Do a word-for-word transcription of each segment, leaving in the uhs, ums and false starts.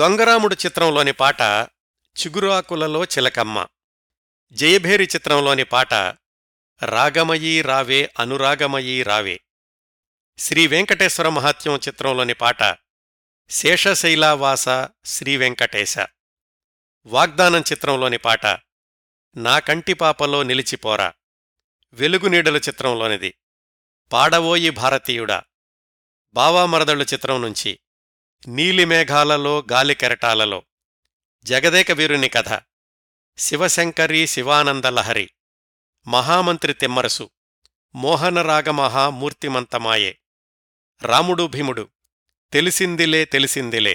దొంగరాముడు చిత్రంలోని పాట చిగురాకులలో చిలకమ్మ, జయభేరి చిత్రంలోని పాట రాగమయీ రావే అనురాగమయీ రావే, శ్రీవెంకటేశ్వర మహాత్యం చిత్రంలోని పాట శేషశైలావాస శ్రీవెంకటేశ, వాగ్దానం చిత్రంలోని పాట నా కంటిపాపలో నిలిచిపోరా, వెలుగునీడలు చిత్రంలోనిది, పాడవోయి భారతీయుడా, బావామరదళ్ళు చిత్రం నుంచి నీలిమేఘాలలో గాలికెరటాలలో, జగదేక వీరుని కథ, శివశంకరీ శివానందలహరి, మహామంత్రి తిమ్మరసు, మోహనరాగమహా మూర్తిమంతమాయే, రాముడు భీముడు, తెలిసిందిలే తెలిసిందిలే,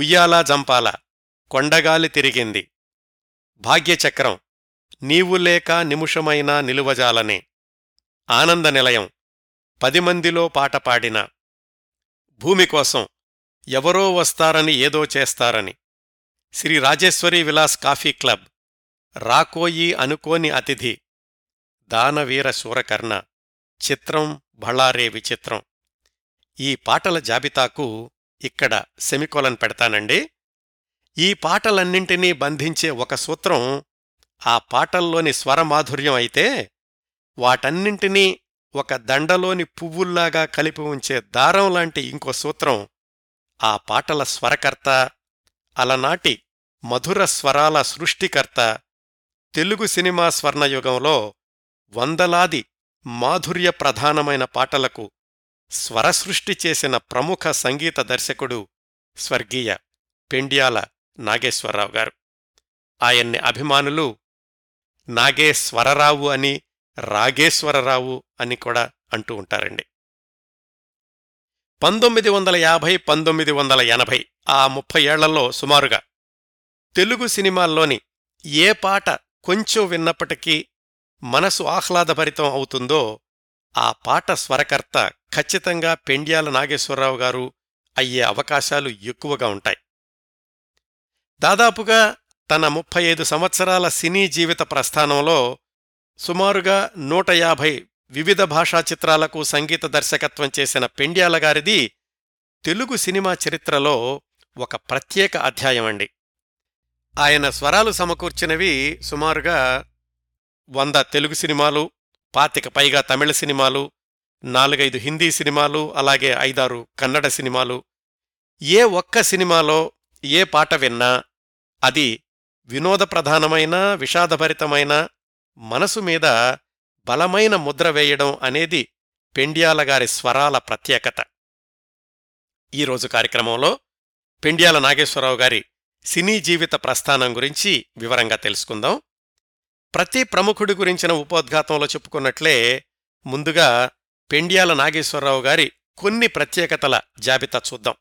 ఉయ్యాలా జంపాల, కొండగాలి తిరిగింది, భాగ్యచక్రం, నీవు లేక నిముషమైనా నిలువజాలనే, ఆనంద నిలయం, పదిమందిలో పాట పాడిన, భూమి కోసం, ఎవరో వస్తారని ఏదో చేస్తారని, శ్రీ రాజేశ్వరీ విలాస్ కాఫీ క్లబ్, రాకోయి అనుకోని అతిథి, దానవీర శూరకర్ణ చిత్రం, బళ్ళారే విచిత్రం. ఈ పాటల జాబితాకు ఇక్కడ సెమికోలన్ పెడతానండి. ఈ పాటలన్నింటినీ బంధించే ఒక సూత్రం ఆ పాటల్లోని స్వరమాధుర్యం అయితే, వాటన్నింటినీ ఒక దండలోని పువ్వుల్లాగా కలిపి ఉంచే దారం లాంటి ఇంకో సూత్రం ఆ పాటల స్వరకర్త, అలనాటి మధుర స్వరాల సృష్టికర్త, తెలుగు సినిమా స్వర్ణయుగంలో వందలాది మాధుర్య ప్రధానమైన పాటలకు స్వరసృష్టి చేసిన ప్రముఖ సంగీత దర్శకుడు స్వర్గీయ పెండ్యాల నాగేశ్వరరావు గారు. ఆయన్ని అభిమానులు నాగేశ్వరరావు అని, రాగేశ్వరరావు అని కూడా అంటూ ఉంటారండి. పంతొమ్మిది వందల యాభై పంతొమ్మిది వందల ఎనభై ఆ ముప్పై ఏళ్లలో సుమారుగా తెలుగు సినిమాల్లోని ఏ పాట కొంచెం విన్నప్పటికీ మనసు ఆహ్లాదభరితం అవుతుందో ఆ పాట స్వరకర్త ఖచ్చితంగా పెండ్యాల నాగేశ్వరరావు గారు అయ్యే అవకాశాలు ఎక్కువగా ఉంటాయి. దాదాపుగా తన ముప్పై ఐదు సంవత్సరాల సినీ జీవిత ప్రస్థానంలో సుమారుగా నూట యాభై వివిధ భాషా చిత్రాలకు సంగీత దర్శకత్వం చేసిన పెండ్యాల గారిది తెలుగు సినిమా చరిత్రలో ఒక ప్రత్యేక అధ్యాయమండి. ఆయన స్వరాలు సమకూర్చినవి సుమారుగా వంద తెలుగు సినిమాలు, పాతిక పైగా తమిళ సినిమాలు, నాలుగైదు హిందీ సినిమాలు, అలాగే ఐదారు కన్నడ సినిమాలు. ఏ ఒక్క సినిమాలో ఏ పాట విన్నా అది వినోదప్రధానమైన, విషాదభరితమైన, మనసు మీద బలమైన ముద్ర వేయడం అనేది పెండ్యాల గారి స్వరాల ప్రత్యేకత. ఈరోజు కార్యక్రమంలో పెండ్యాల నాగేశ్వరరావు గారి సినీ జీవిత ప్రస్థానం గురించి వివరంగా తెలుసుకుందాం. ప్రతి ప్రముఖుడి గురించిన ఉపోద్ఘాతంలో చెప్పుకున్నట్లే ముందుగా పెండ్యాల నాగేశ్వరరావు గారి కొన్ని ప్రత్యేకతల జాబితా చూద్దాం.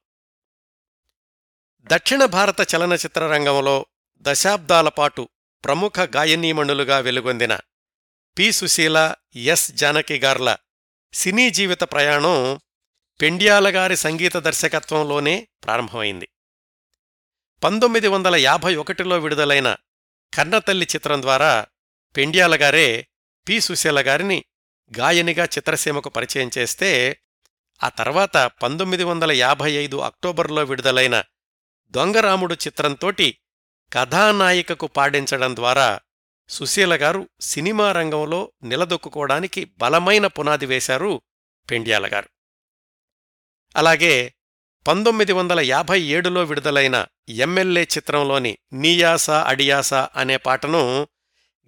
దక్షిణ భారత చలనచిత్ర రంగంలో దశాబ్దాల పాటు ప్రముఖ గాయనీమణులుగా వెలుగొందిన పి సుశీల, ఎస్ జానకిగార్ల సినీ జీవిత ప్రయాణం పెండ్యాల గారి సంగీత దర్శకత్వంలోనే ప్రారంభమైంది. పంతొమ్మిది వందల యాభై ఒకటిలో విడుదలైన కన్నతల్లి చిత్రం ద్వారా పెండ్యాల గారే పి సుశీల గారిని గాయనిగా చిత్రసీమకు పరిచయం చేస్తే, ఆ తర్వాత పంతొమ్మిది వందల యాభై ఐదు అక్టోబర్లో విడుదలైన దొంగరాముడు చిత్రంతోటి కథానాయికకు పాడించడం ద్వారా సుశీల గారు సినిమా రంగంలో నిలదొక్కుకోవడానికి బలమైన పునాది వేశారు పెండ్యాల గారు. అలాగే పంతొమ్మిది వందల యాభై ఏడులో విడుదలైన ఎమ్మెల్యే చిత్రంలోని నీయాసా అడియాసా అనే పాటను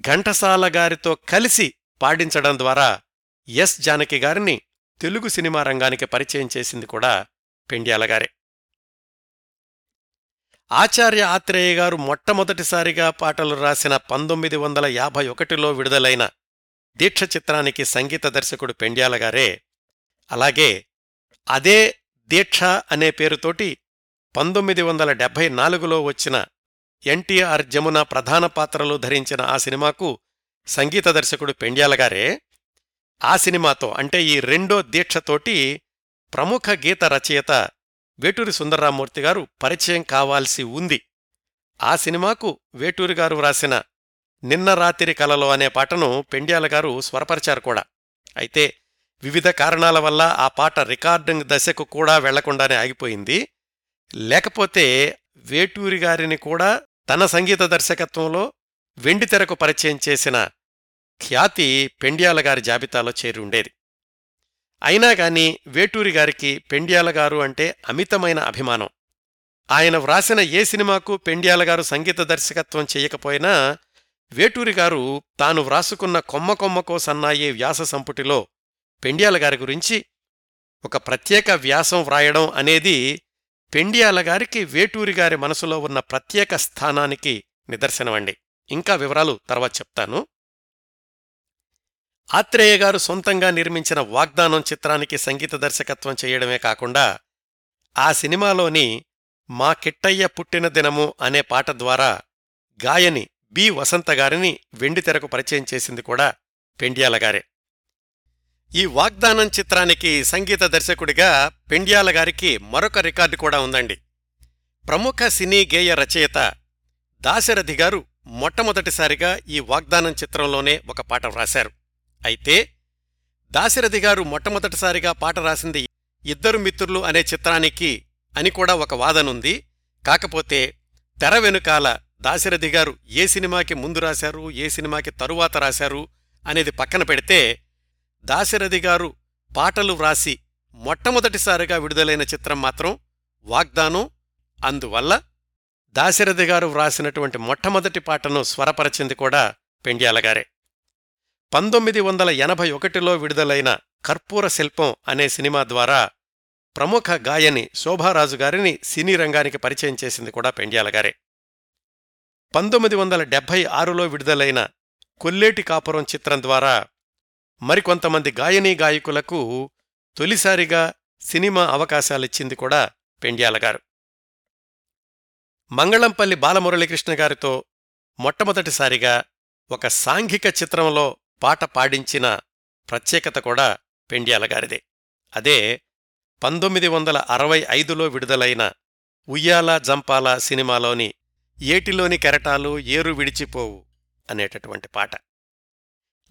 ఘంటసాల గారితో కలిసి పాడించడం ద్వారా ఎస్ జానకి గారిని తెలుగు సినిమా రంగానికి పరిచయం చేసింది కూడా పెండ్యాల గారే. ఆచార్య ఆత్రేయ గారు మొట్టమొదటిసారిగా పాటలు రాసిన పంతొమ్మిది వందల యాభై ఒకటిలో విడుదలైన దీక్ష చిత్రానికి సంగీత దర్శకుడు పెండ్యాల గారే. అలాగే అదే దీక్ష అనే పేరుతోటి పంతొమ్మిది వందల డెబ్బై నాలుగులో వచ్చిన ఎన్టీఆర్, జమున ప్రధాన పాత్రలు ధరించిన ఆ సినిమాకు సంగీత దర్శకుడు పెండ్యాల గారే. ఆ సినిమాతో, అంటే ఈ రెండో దీక్షతోటి ప్రముఖ గీత రచయిత వేటూరి సుందరరామూర్తి గారు పరిచయం కావాల్సి ఉంది. ఆ సినిమాకు వేటూరి గారు వ్రాసిన నిన్న రాత్రి కలలో అనే పాటను పెండ్యాల గారు స్వరపరిచారు కూడా. అయితే వివిధ కారణాల వల్ల ఆ పాట రికార్డింగ్ దశకు కూడా వెళ్లకుండానే ఆగిపోయింది. లేకపోతే వేటూరి గారిని కూడా తన సంగీత దర్శకత్వంలో వెండితెరకు పరిచయం చేసిన ఖ్యాతి పెండ్యాల గారి జాబితాలో చేరి ఉండేది. అయినా గాని వేటూరి గారికి పెండ్యాల గారు అంటే అమితమైన అభిమానం. ఆయన వ్రాసిన ఏ సినిమాకు పెండ్యాల గారు సంగీత దర్శకత్వం చేయకపోయినా వేటూరి గారు తాను వ్రాసుకున్న కొమ్మ కొమ్మకో సన్నాయి వ్యాస సంపుటిలో పెండ్యాల గారి గురించి ఒక ప్రత్యేక వ్యాసం వ్రాయడం అనేది పెండ్యాల గారికి వేటూరి గారి మనసులో ఉన్న ప్రత్యేక స్థానానికి నిదర్శనమండి. ఇంకా వివరాలు తర్వాత చెప్తాను. ఆత్రేయ గారు సొంతంగా నిర్మించిన వాగ్దానం చిత్రానికి సంగీత దర్శకత్వం చేయడమే కాకుండా ఆ సినిమాలోని మా కిట్టయ్య పుట్టిన దినము అనే పాట ద్వారా గాయని బి వసంత గారిని వెండితెరకు పరిచయం చేసింది కూడా పెండ్యాల గారే. ఈ వాగ్దానం చిత్రానికి సంగీత దర్శకుడిగా పెండ్యాల గారికి మరొక రికార్డు కూడా ఉందండి. ప్రముఖ సినీ గేయ రచయిత దాశరథి గారు మొట్టమొదటిసారిగా ఈ వాగ్దానం చిత్రంలోనే ఒక పాట వ్రాశారు. అయితే దాశరథి గారు మొట్టమొదటిసారిగా పాట రాసింది ఇద్దరు మిత్రులు అనే చిత్రానికి అని కూడా ఒక వాదనుంది. కాకపోతే తెర వెనుకాల దాశరథి గారు ఏ సినిమాకి ముందు రాశారు, ఏ సినిమాకి తరువాత రాశారు అనేది పక్కన పెడితే దాశరథి గారు పాటలు వ్రాసి మొట్టమొదటిసారిగా విడుదలైన చిత్రం మాత్రం వాగ్దానం. అందువల్ల దాశరథి గారు వ్రాసినటువంటి మొట్టమొదటి పాటను స్వరపరచింది కూడా పెండ్యాల గారే. పంతొమ్మిది వందల ఎనభై ఒకటిలో విడుదలైన కర్పూర శిల్పం అనే సినిమా ద్వారా ప్రముఖ గాయని శోభారాజు గారిని సినీ రంగానికి పరిచయం చేసింది కూడా పెండ్యాల గారే. పంతొమ్మిది వందల డెబ్బై ఆరులో విడుదలైన కొల్లేటి కాపురం చిత్రం ద్వారా మరికొంతమంది గాయనీ గాయకులకు తొలిసారిగా సినిమా అవకాశాలిచ్చింది కూడా పెండ్యాల గారు. మంగళంపల్లి బాలమురళీకృష్ణ గారితో మొట్టమొదటిసారిగా ఒక సాంఘిక చిత్రంలో పాట పాడించిన ప్రత్యేకత కూడా పెండ్యాల గారిదే. అదే పంతొమ్మిది వందల అరవై ఐదులో విడుదలైన ఉయ్యాల జంపాల సినిమాలోని ఏటిలోని కెరటాలు ఏరు విడిచిపోవు అనేటటువంటి పాట.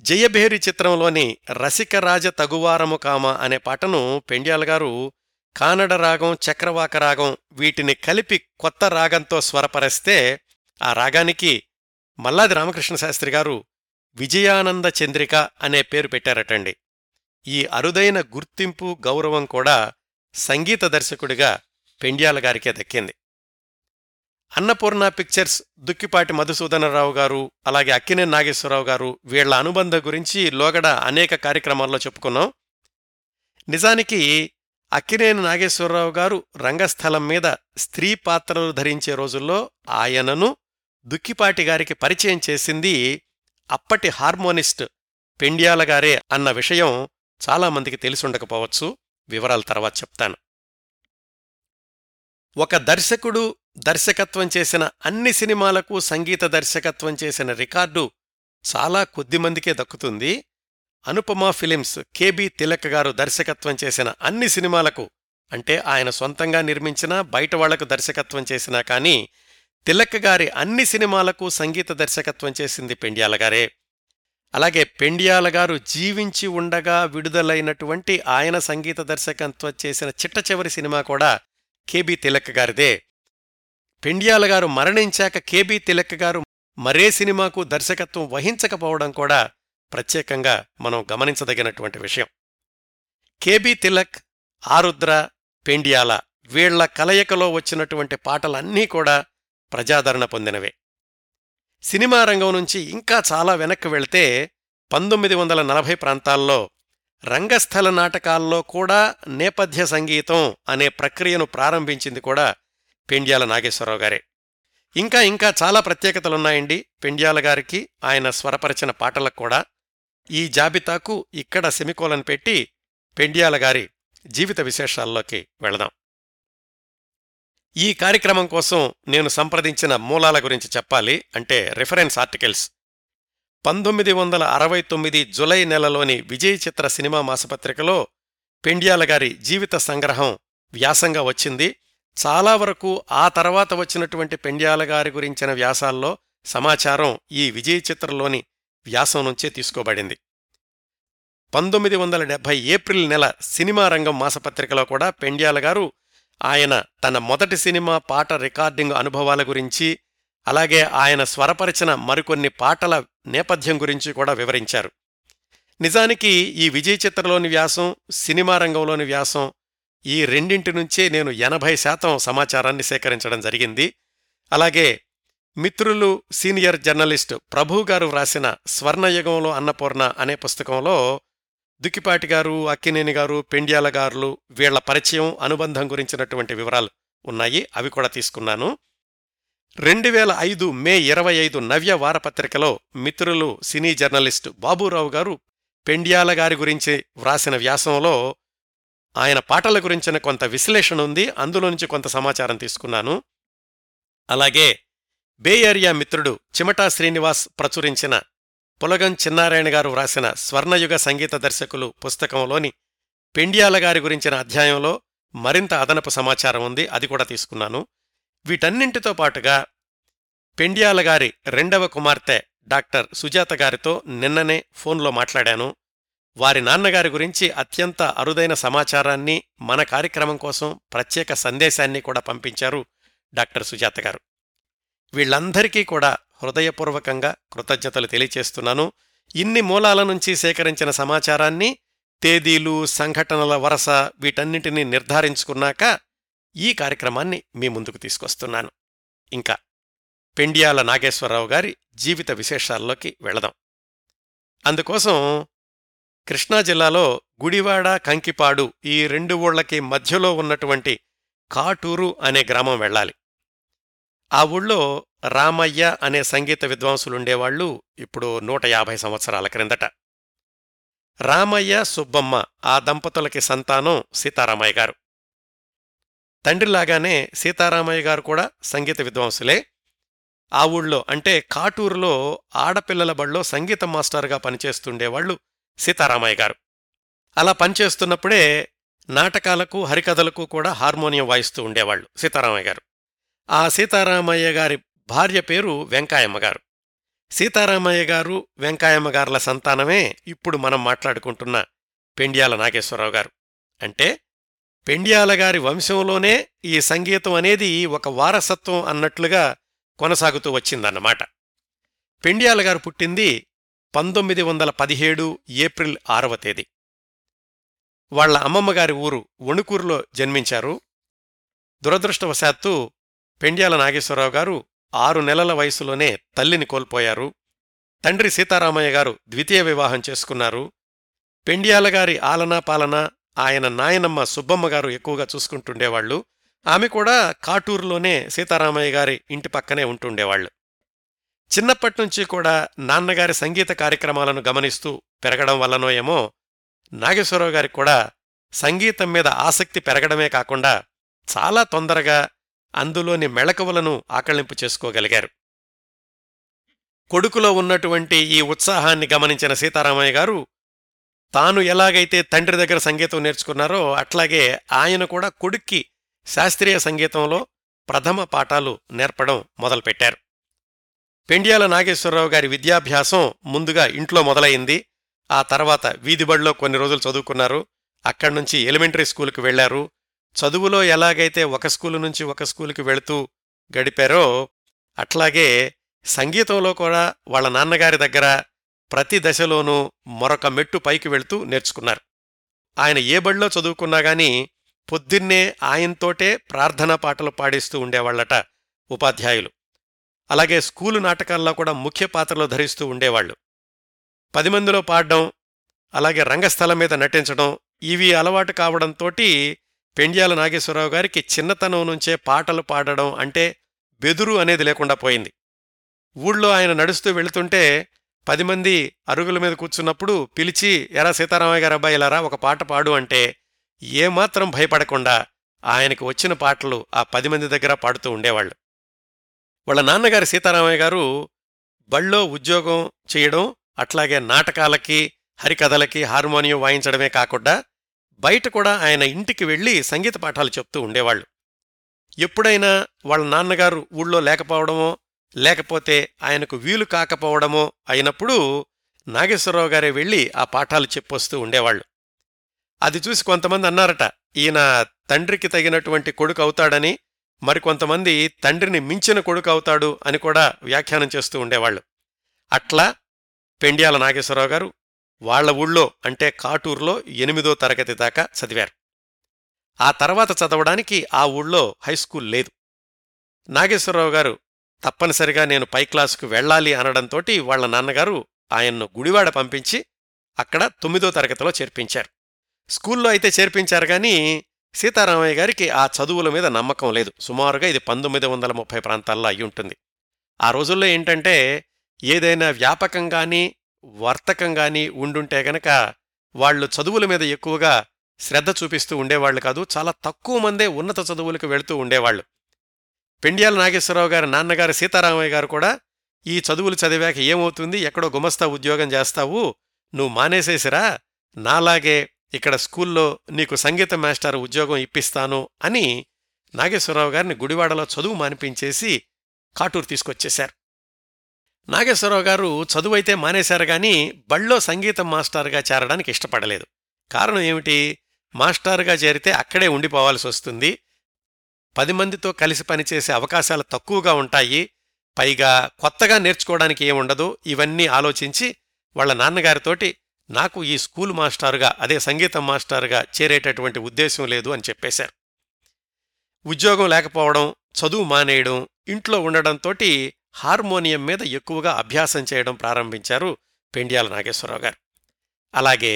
జయభేరి చిత్రంలోని రసికరాజ తగువారము కామ అనే పాటను పెండ్యాల గారు కానడ రాగం, చక్రవాక రాగం వీటిని కలిపి కొత్త రాగంతో స్వరపరిస్తే ఆ రాగానికి మల్లాది రామకృష్ణశాస్త్రి గారు విజయానంద చంద్రిక అనే పేరు పెట్టారటండి. ఈ అరుదైన గుర్తింపు, గౌరవం కూడా సంగీత దర్శకుడిగా పెండ్యాల గారికే దక్కింది. అన్నపూర్ణ పిక్చర్స్ దుక్కిపాటి మధుసూదనరావు గారు, అలాగే అక్కినేని నాగేశ్వరరావు గారు వీళ్ల అనుబంధం గురించి లోగడ అనేక కార్యక్రమాల్లో చెప్పుకున్నాం. నిజానికి అక్కినేని నాగేశ్వరరావు గారు రంగస్థలం మీద స్త్రీ పాత్రలు ధరించే రోజుల్లో ఆయనను దుక్కిపాటి గారికి పరిచయం చేసింది అప్పటి హార్మోనిస్ట్ పెండ్యాల గారే అన్న విషయం చాలామందికి తెలిసుండకపోవచ్చు. వివరాల తర్వాత చెప్తాను. ఒక దర్శకుడు దర్శకత్వం చేసిన అన్ని సినిమాలకు సంగీత దర్శకత్వం చేసిన రికార్డు చాలా కొద్దిమందికే దక్కుతుంది. అనుపమ ఫిలిమ్స్ కెబి తిలక్ గారు దర్శకత్వం చేసిన అన్ని సినిమాలకు, అంటే ఆయన సొంతంగా నిర్మించినా బయట వాళ్లకు దర్శకత్వం చేసినా కానీ, తిలక్ గారి అన్ని సినిమాలకు సంగీత దర్శకత్వం చేసింది పెండ్యాల గారే. అలాగే పెండ్యాల గారు జీవించి ఉండగా విడుదలైనటువంటి ఆయన సంగీత దర్శకత్వం చేసిన చిట్ట చివరి సినిమా కూడా కెబి తిలక్ గారిదే. పెండ్యాల గారు మరణించాక కెబి తిలక్ గారు మరే సినిమాకు దర్శకత్వం వహించకపోవడం కూడా ప్రత్యేకంగా మనం గమనించదగినటువంటి విషయం. కెబి తిలక్, ఆరుద్ర, పెండ్యాల వీళ్ల కలయికలో వచ్చినటువంటి పాటలన్నీ కూడా ప్రజాదరణ పొందినవే. సినిమా రంగం నుంచి ఇంకా చాలా వెనక్కి వెళితే పంతొమ్మిది వందల నలభై ప్రాంతాల్లో రంగస్థల నాటకాల్లో కూడా నేపథ్య సంగీతం అనే ప్రక్రియను ప్రారంభించింది కూడా పెండ్యాల నాగేశ్వరరావు గారే. ఇంకా ఇంకా చాలా ప్రత్యేకతలున్నాయండి పెండ్యాల గారికి, ఆయన స్వరపరిచిన పాటలకు కూడా. ఈ జాబితాకు ఇక్కడ సెమికోలన్ పెట్టి పెండ్యాల గారి జీవిత విశేషాల్లోకి వెళదాం. ఈ కార్యక్రమం కోసం నేను సంప్రదించిన మూలాల గురించి చెప్పాలి అంటే రిఫరెన్స్ ఆర్టికల్స్. పంతొమ్మిది వందల అరవై తొమ్మిది జులై నెలలోని విజయ్ చిత్ర సినిమా మాసపత్రికలో పెండ్యాల గారి జీవిత సంగ్రహం వ్యాసంగా వచ్చింది. చాలా వరకు ఆ తర్వాత వచ్చినటువంటి పెండ్యాల గారి గురించిన వ్యాసాల్లో సమాచారం ఈ విజయ్ చిత్రలోని వ్యాసం నుంచే తీసుకోబడింది. పంతొమ్మిది వందల డెబ్బై ఏప్రిల్ నెల సినిమా రంగం మాసపత్రికలో కూడా పెండ్యాల గారు ఆయన తన మొదటి సినిమా పాట రికార్డింగ్ అనుభవాల గురించి, అలాగే ఆయన స్వరపరిచిన మరికొన్ని పాటల నేపథ్యం గురించి కూడా వివరించారు. నిజానికి ఈ విజయ చిత్రలోని వ్యాసం, సినిమా రంగంలోని వ్యాసం, ఈ రెండింటి నుంచే నేను ఎనభై శాతం సమాచారాన్ని సేకరించడం జరిగింది. అలాగే మిత్రులు సీనియర్ జర్నలిస్టు ప్రభు గారు వ్రాసిన స్వర్ణయుగంలో అన్నపూర్ణ అనే పుస్తకంలో దుక్కిపాటి గారు, అక్కినేని గారు, పెండ్యాల గారులు వీళ్ల పరిచయం, అనుబంధం గురించినటువంటి వివరాలు ఉన్నాయి. అవి కూడా తీసుకున్నాను. రెండు వేల ఐదు మే ఇరవై ఐదు నవ్య వారపత్రికలో మిత్రులు సినీ జర్నలిస్టు బాబూరావు గారు పెండ్యాల గారి గురించి వ్రాసిన వ్యాసంలో ఆయన పాటల గురించిన కొంత విశ్లేషణ ఉంది. అందులో నుంచి కొంత సమాచారం తీసుకున్నాను. అలాగే బేఏరియా మిత్రుడు చిమటా శ్రీనివాస్ ప్రచురించిన పులగం చిన్నారాయణ గారు వ్రాసిన స్వర్ణయుగ సంగీత దర్శకులు పుస్తకంలోని పెండ్యాల గారి గురించిన అధ్యాయంలో మరింత అదనపు సమాచారం ఉంది. అది కూడా తీసుకున్నాను. వీటన్నింటితో పాటుగా పెండ్యాల గారి రెండవ కుమార్తె డాక్టర్ సుజాత గారితో నిన్ననే ఫోన్లో మాట్లాడాను. వారి నాన్నగారి గురించి అత్యంత అరుదైన సమాచారాన్ని, మన కార్యక్రమం కోసం ప్రత్యేక సందేశాన్ని కూడా పంపించారు డాక్టర్ సుజాత గారు. వీళ్లందరికీ కూడా హృదయపూర్వకంగా కృతజ్ఞతలు తెలియచేస్తున్నాను. ఇన్ని మూలాల నుంచి సేకరించిన సమాచారాన్ని, తేదీలు, సంఘటనల వరస వీటన్నింటినీ నిర్ధారించుకున్నాక ఈ కార్యక్రమాన్ని మీ ముందుకు తీసుకొస్తున్నాను. ఇంకా పెండ్యాల నాగేశ్వరరావు గారి జీవిత విశేషాల్లోకి వెళదాం. అందుకోసం కృష్ణా జిల్లాలో గుడివాడ, కంకిపాడు ఈ రెండు ఊళ్ళకి మధ్యలో ఉన్నటువంటి కాటూరు అనే గ్రామం వెళ్ళాలి. ఆ ఊళ్ళో రామయ్య అనే సంగీత విద్వాంసులుండేవాళ్లు. ఇప్పుడు నూట యాభై సంవత్సరాల క్రిందట రామయ్య, సుబ్బమ్మ ఆ దంపతులకి సంతానం సీతారామయ్య గారు. తండ్రిలాగానే సీతారామయ్య గారు కూడా సంగీత విద్వాంసులే. ఆ ఊళ్ళో అంటే కాటూరులో ఆడపిల్లల బళ్ళో సంగీత మాస్టర్గా పనిచేస్తుండేవాళ్లు సీతారామయ్య గారు. అలా పనిచేస్తున్నప్పుడే నాటకాలకు, హరికథలకు కూడా హార్మోనియం వాయిస్తూ ఉండేవాళ్లు సీతారామయ్య గారు. ఆ సీతారామయ్య గారి భార్య పేరు వెంకాయమ్మ గారు. సీతారామయ్య గారు, వెంకాయమ్మ గారుల సంతానమే ఇప్పుడు మనం మాట్లాడుకుంటున్న పెండ్యాల నాగేశ్వరరావు గారు. అంటే పెండ్యాల గారి వంశంలోనే ఈ సంగీతం అనేది ఒక వారసత్వం అన్నట్లుగా కొనసాగుతూ వచ్చిందన్నమాట. పెండ్యాల గారు పుట్టింది పంతొమ్మిది వందల పదిహేడు ఏప్రిల్ ఆరవ తేదీ. వాళ్ల అమ్మమ్మగారి ఊరు వణుకూరులో జన్మించారు. దురదృష్టవశాత్తు పెండ్యాల నాగేశ్వరరావు గారు ఆరు నెలల వయసులోనే తల్లిని కోల్పోయారు. తండ్రి సీతారామయ్య గారు ద్వితీయ వివాహం చేసుకున్నారు. పెండ్యాల గారి ఆలనా పాలన ఆయన నాయనమ్మ సుబ్బమ్మ గారు ఎక్కువగా చూసుకుంటుండేవాళ్లు. ఆమె కూడా కాటూరులోనే సీతారామయ్య గారి ఇంటి పక్కనే ఉంటుండేవాళ్లు. చిన్నప్పటినుంచి కూడా నాన్నగారి సంగీత కార్యక్రమాలను గమనిస్తూ పెరగడం వల్లనో ఏమో నాగేశ్వరరావు గారికి కూడా సంగీతం మీద ఆసక్తి పెరగడమే కాకుండా చాలా తొందరగా అందులోని మెళకువలను ఆకళింపు చేసుకోగలిగారు. కొడుకులో ఉన్నటువంటి ఈ ఉత్సాహాన్ని గమనించిన సీతారామయ్య గారు తాను ఎలాగైతే తండ్రి దగ్గర సంగీతం నేర్చుకున్నారో అట్లాగే ఆయన కూడా కొడుక్కి శాస్త్రీయ సంగీతంలో ప్రథమ పాఠాలు నేర్పడం మొదలుపెట్టారు. పెండ్యాల నాగేశ్వరరావు గారి విద్యాభ్యాసం ముందుగా ఇంట్లో మొదలైంది. ఆ తర్వాత వీధిబడిలో కొన్ని రోజులు చదువుకున్నారు. అక్కడ్నుంచి ఎలిమెంటరీ స్కూలుకు వెళ్లారు. చదువులో ఎలాగైతే ఒక స్కూలు నుంచి ఒక స్కూలుకి వెళుతూ గడిపారో అట్లాగే సంగీతంలో కూడా వాళ్ళ నాన్నగారి దగ్గర ప్రతి దశలోనూ మరొక మెట్టు పైకి వెళుతూ నేర్చుకున్నారు. ఆయన ఏ బడిలో చదువుకున్నా గానీ పొద్దున్నే ఆయనతోటే ప్రార్థనా పాటలు పాడిస్తూ ఉండేవాళ్లట ఉపాధ్యాయులు. అలాగే స్కూలు నాటకాల్లో కూడా ముఖ్య పాత్రలు ధరిస్తూ ఉండేవాళ్లు. పది మందిలో పాడడం, అలాగే రంగస్థలం మీద నటించడం ఇవి అలవాటు కావడంతోటి పెండ్యాల నాగేశ్వరరావు గారికి చిన్నతనం నుంచే పాటలు పాడడం అంటే బెదురు అనేది లేకుండా పోయింది. ఊళ్ళో ఆయన నడుస్తూ వెళుతుంటే పది మంది అరుగుల మీద కూర్చున్నప్పుడు పిలిచి, ఎరా సీతారామయ్య గారు అబ్బాయి ఇలారా ఒక పాట పాడు అంటే ఏమాత్రం భయపడకుండా ఆయనకు వచ్చిన పాటలు ఆ పది మంది దగ్గర పాడుతూ ఉండేవాళ్లు. వాళ్ళ నాన్నగారు సీతారామయ్య గారు బళ్ళో ఉద్యోగం చేయడం, అట్లాగే నాటకాలకి, హరికథలకి హార్మోనియం వాయించడమే కాకుండా బయట కూడా ఆయన ఇంటికి వెళ్లి సంగీత పాఠాలు చెప్తూ ఉండేవాళ్లు. ఎప్పుడైనా వాళ్ళ నాన్నగారు ఊళ్ళో లేకపోవడమో లేకపోతే ఆయనకు వీలు కాకపోవడమో అయినప్పుడు నాగేశ్వరరావు గారే వెళ్లి ఆ పాఠాలు చెప్పొస్తూ ఉండేవాళ్లు. అది చూసి కొంతమంది అన్నారట, ఈయన తండ్రికి తగినటువంటి కొడుకు అవుతాడని, మరికొంతమంది తండ్రిని మించిన కొడుకు అవుతాడు అని కూడా వ్యాఖ్యానం చేస్తూ ఉండేవాళ్లు. అట్లా పెండ్యాల నాగేశ్వరరావు గారు వాళ్ల ఊళ్ళో అంటే కాటూరులో ఎనిమిదో తరగతి దాకా చదివారు. ఆ తర్వాత చదవడానికి ఆ ఊళ్ళో హైస్కూల్ లేదు. నాగేశ్వరరావు గారు తప్పనిసరిగా నేను పై క్లాసుకు వెళ్లాలి అనడంతోటి వాళ్ల నాన్నగారు ఆయన్ను గుడివాడ పంపించి అక్కడ తొమ్మిదో తరగతిలో చేర్పించారు. స్కూల్లో అయితే చేర్పించారు గాని సీతారామయ్య గారికి ఆ చదువుల మీద నమ్మకం లేదు. సుమారుగా ఇది పంతొమ్మిది వందల ముప్పై ప్రాంతాల్లో అయి ఉంటుంది. ఆ రోజుల్లో ఏంటంటే ఏదైనా వ్యాపకం కానీ వర్తకం కానీ ఉండుంటే గనక వాళ్లు చదువుల మీద ఎక్కువగా శ్రద్ధ చూపిస్తూ ఉండేవాళ్లు కాదు. చాలా తక్కువ మందే ఉన్నత చదువులకు వెళుతూ ఉండేవాళ్లు. పెండ్యాల నాగేశ్వరరావు గారి నాన్నగారు సీతారామయ్య గారు కూడా ఈ చదువులు చదివాక ఏమవుతుంది, ఎక్కడో గుమస్తా ఉద్యోగం చేస్తావు, నువ్వు మానేసేసిరా, నాలాగే ఇక్కడ స్కూల్లో నీకు సంగీత మాస్టర్ ఉద్యోగం ఇప్పిస్తాను అని నాగేశ్వరరావు గారిని గుడివాడలో చదువు మానిపించేసి కాటూరు తీసుకొచ్చేశారు. నాగేశ్వరరావు గారు చదువైతే మానేశారు గాని బళ్ళో సంగీతం మాస్టర్గా చేరడానికి ఇష్టపడలేదు. కారణం ఏమిటి, మాస్టర్గా చేరితే అక్కడే ఉండిపోవాల్సి వస్తుంది, పది మందితో కలిసి పనిచేసే అవకాశాలు తక్కువగా ఉంటాయి, పైగా కొత్తగా నేర్చుకోవడానికి ఏముండదు. ఇవన్నీ ఆలోచించి వాళ్ల నాన్నగారితోటి నాకు ఈ స్కూల్ మాస్టారుగా అదే సంగీతం మాస్టారుగా చేరేటటువంటి ఉద్దేశం లేదు అని చెప్పేశారు. ఉద్యోగం లేకపోవడం, చదువు మానేయడం, ఇంట్లో ఉండడంతోటి హార్మోనియం మీద ఎక్కువగా అభ్యాసం చేయడం ప్రారంభించారు పెండ్యాల నాగేశ్వరరావు గారు. అలాగే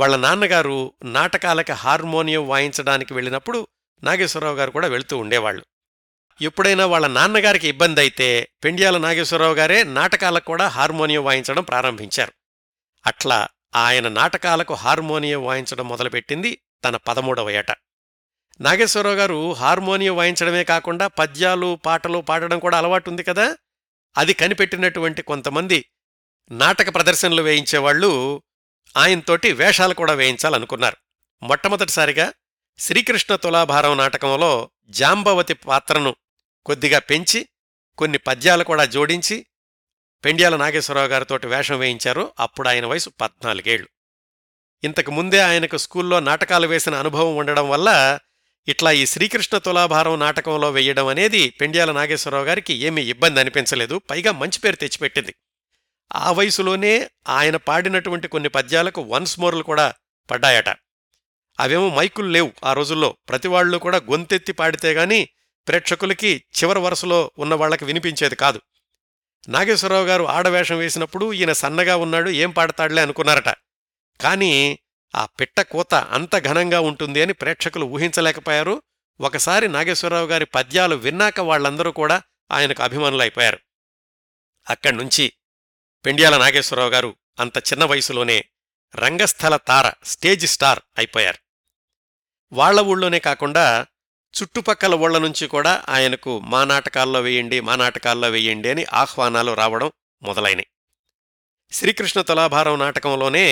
వాళ్ల నాన్నగారు నాటకాలకి హార్మోనియం వాయించడానికి వెళ్ళినప్పుడు నాగేశ్వరరావు గారు కూడా వెళుతూ ఉండేవాళ్లు. ఎప్పుడైనా వాళ్ల నాన్నగారికి ఇబ్బంది అయితే పెండ్యాల నాగేశ్వరరావు గారే నాటకాలకు కూడా హార్మోనియం వాయించడం ప్రారంభించారు. అట్లా ఆయన నాటకాలకు హార్మోనియం వాయించడం మొదలుపెట్టింది తన పదమూడవ ఏట. నాగేశ్వరరావు గారు హార్మోనియం వాయించడమే కాకుండా పద్యాలు పాటలు పాడడం కూడా అలవాటుంది కదా. అది కనిపెట్టినటువంటి కొంతమంది నాటక ప్రదర్శనలు వేయించేవాళ్లు ఆయనతోటి వేషాలు కూడా వేయించాలనుకున్నారు. మొట్టమొదటిసారిగా శ్రీకృష్ణ తులాభారం నాటకంలో జాంబవతి పాత్రను కొద్దిగా పెంచి కొన్ని పద్యాలు కూడా జోడించి పెండ్యాల నాగేశ్వరరావు గారితోటి వేషం వేయించారు. అప్పుడు ఆయన వయసు పద్నాలుగేళ్లు. ఇంతకు ముందే ఆయనకు స్కూల్లో నాటకాలు వేసిన అనుభవం ఉండడం వల్ల ఇట్లా ఈ శ్రీకృష్ణ తులాభారం నాటకంలో వేయడం అనేది పెండ్యాల నాగేశ్వరరావు గారికి ఏమీ ఇబ్బంది అనిపించలేదు, పైగా మంచి పేరు తెచ్చిపెట్టింది. ఆ వయసులోనే ఆయన పాడినటువంటి కొన్ని పద్యాలకు వన్స్ మోర్లు కూడా పడ్డాయట. అవేమో మైకులు లేవు ఆ రోజుల్లో, ప్రతివాళ్లు కూడా గొంతెత్తి పాడితే గాని ప్రేక్షకులకి చివరి వరుసలో ఉన్న వాళ్లకు వినిపించేది కాదు. నాగేశ్వరరావు గారు ఆడవేషం వేసినప్పుడు ఈయన సన్నగా ఉన్నాడు, ఏం పాడతాడులే అనుకున్నారట. కానీ ఆ పిట్ట కోత అంత ఘనంగా ఉంటుంది అని ప్రేక్షకులు ఊహించలేకపోయారు. ఒకసారి నాగేశ్వరరావు గారి పద్యాలు విన్నాక వాళ్లందరూ కూడా ఆయనకు అభిమానులైపోయారు. అక్కడ్నుంచి పెండ్యాల నాగేశ్వరరావు గారు అంత చిన్న వయసులోనే రంగస్థల తార, స్టేజ్ స్టార్ అయిపోయారు. వాళ్ల ఊళ్ళోనే కాకుండా చుట్టుపక్కల ఊళ్ల నుంచి కూడా ఆయనకు మా నాటకాల్లో వేయండి మా నాటకాల్లో వేయండి అని ఆహ్వానాలు రావడం మొదలైనవి. శ్రీకృష్ణ తులాభారం నాటకంలోనే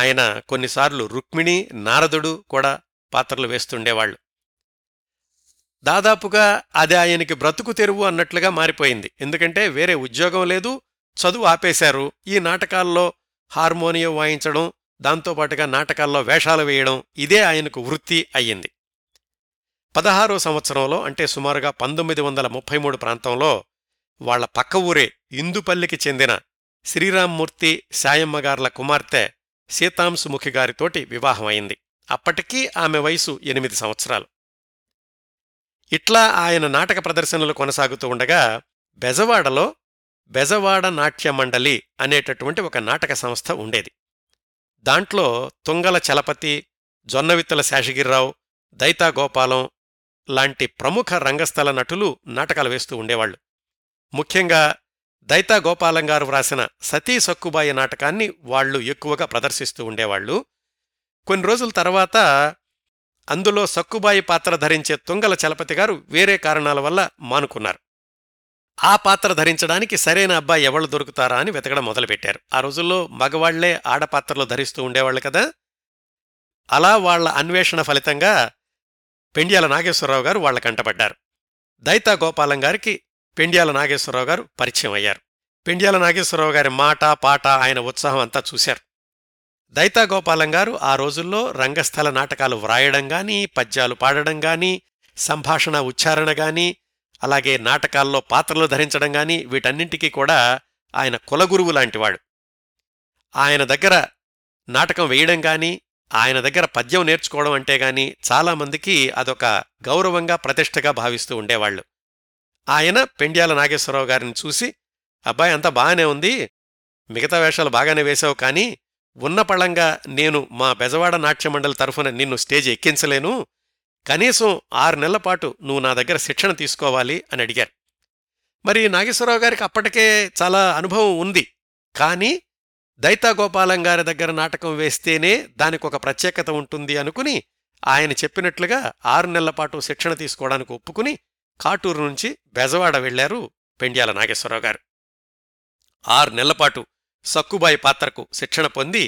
ఆయన కొన్నిసార్లు రుక్మిణి, నారదుడు కూడా పాత్రలు వేస్తుండేవాళ్లు. దాదాపుగా అది ఆయనకి బ్రతుకు తెరువు అన్నట్లుగా మారిపోయింది. ఎందుకంటే వేరే ఉద్యోగం లేదు, చదువు ఆపేశారు, ఈ నాటకాల్లో హార్మోనియం వాయించడం, దాంతోపాటుగా నాటకాల్లో వేషాలు వేయడం ఇదే ఆయనకు వృత్తి అయ్యింది. పదహారో సంవత్సరంలో అంటే సుమారుగా పంతొమ్మిది వందల ముప్పై మూడు ప్రాంతంలో వాళ్ల పక్క ఊరే ఇందుపల్లికి చెందిన శ్రీరామ్మూర్తి శాయమ్మగార్ల కుమార్తె సీతాంశుముఖి గారితోటి వివాహమైంది. అప్పటికీ ఆమె వయసు ఎనిమిది సంవత్సరాలు. ఇట్లా ఆయన నాటక ప్రదర్శనలు కొనసాగుతూ ఉండగా బెజవాడలో బెజవాడ నాట్య మండలి అనేటటువంటి ఒక నాటక సంస్థ ఉండేది. దాంట్లో తుంగల చలపతి, జొన్నవిత్తల శేషగిరిరావు, దైతా గోపాలం లాంటి ప్రముఖ రంగస్థల నటులు నాటకాలు వేస్తూ ఉండేవాళ్లు. ముఖ్యంగా దైతా గోపాలం గారు వ్రాసిన సతీ సక్కుబాయి నాటకాన్ని వాళ్లు ఎక్కువగా ప్రదర్శిస్తూ ఉండేవాళ్లు. కొన్ని రోజుల తర్వాత అందులో సక్కుబాయి పాత్ర ధరించే తుంగల చలపతి గారు వేరే కారణాల వల్ల మానుకున్నారు. ఆ పాత్ర ధరించడానికి సరైన అబ్బాయి ఎవళ్ళు దొరుకుతారా అని వెతకడం మొదలుపెట్టారు. ఆ రోజుల్లో మగవాళ్లే ఆడపాత్రలు ధరిస్తూ ఉండేవాళ్లు కదా. అలా వాళ్ల అన్వేషణ ఫలితంగా పెండ్యాల నాగేశ్వరరావు గారు వాళ్ల కంటపడ్డారు. దైతా గోపాలం గారికి పెండ్యాల నాగేశ్వరరావు గారు పరిచయం అయ్యారు. పెండ్యాల నాగేశ్వరరావు గారి మాట పాట ఆయన ఉత్సాహం అంతా చూశారు. దైతా గోపాలం గారు ఆ రోజుల్లో రంగస్థల నాటకాలు వ్రాయడం గానీ, పద్యాలు పాడడం గానీ, సంభాషణ ఉచ్చారణ గానీ, అలాగే నాటకాల్లో పాత్రలు ధరించడం గానీ, వీటన్నింటికీ కూడా ఆయన కులగురువు లాంటివాడు. ఆయన దగ్గర నాటకం వేయడం గానీ, ఆయన దగ్గర పద్యం నేర్చుకోవడం అంటే గానీ చాలామందికి అదొక గౌరవంగా ప్రతిష్టగా భావిస్తూ ఉండేవాళ్లు. ఆయన పెండ్యాల నాగేశ్వరరావు గారిని చూసి, అబ్బాయి అంతా బాగానే ఉంది, మిగతా వేషాలు బాగానే వేశావు, కానీ ఉన్నపళంగా నేను మా బెజవాడ నాట్యమండలి తరఫున నిన్ను స్టేజ్ ఎక్కించలేను, కనీసం ఆరు నెలల పాటు నువ్వు నా దగ్గర శిక్షణ తీసుకోవాలి అని అడిగారు. మరి నాగేశ్వరరావు గారికి అప్పటికే చాలా అనుభవం ఉంది, కానీ దైతా గోపాలం గారి దగ్గర నాటకం వేస్తేనే దానికి ఒక ప్రత్యేకత ఉంటుంది అనుకుని ఆయన చెప్పినట్లుగా ఆరు నెలల పాటు శిక్షణ తీసుకోవడానికి ఒప్పుకుని కాటూరు నుంచి బెజవాడ వెళ్లారు పెండ్యాల నాగేశ్వరరావు గారు. ఆరు నెలల పాటు సక్కుబాయి పాత్రకు శిక్షణ పొంది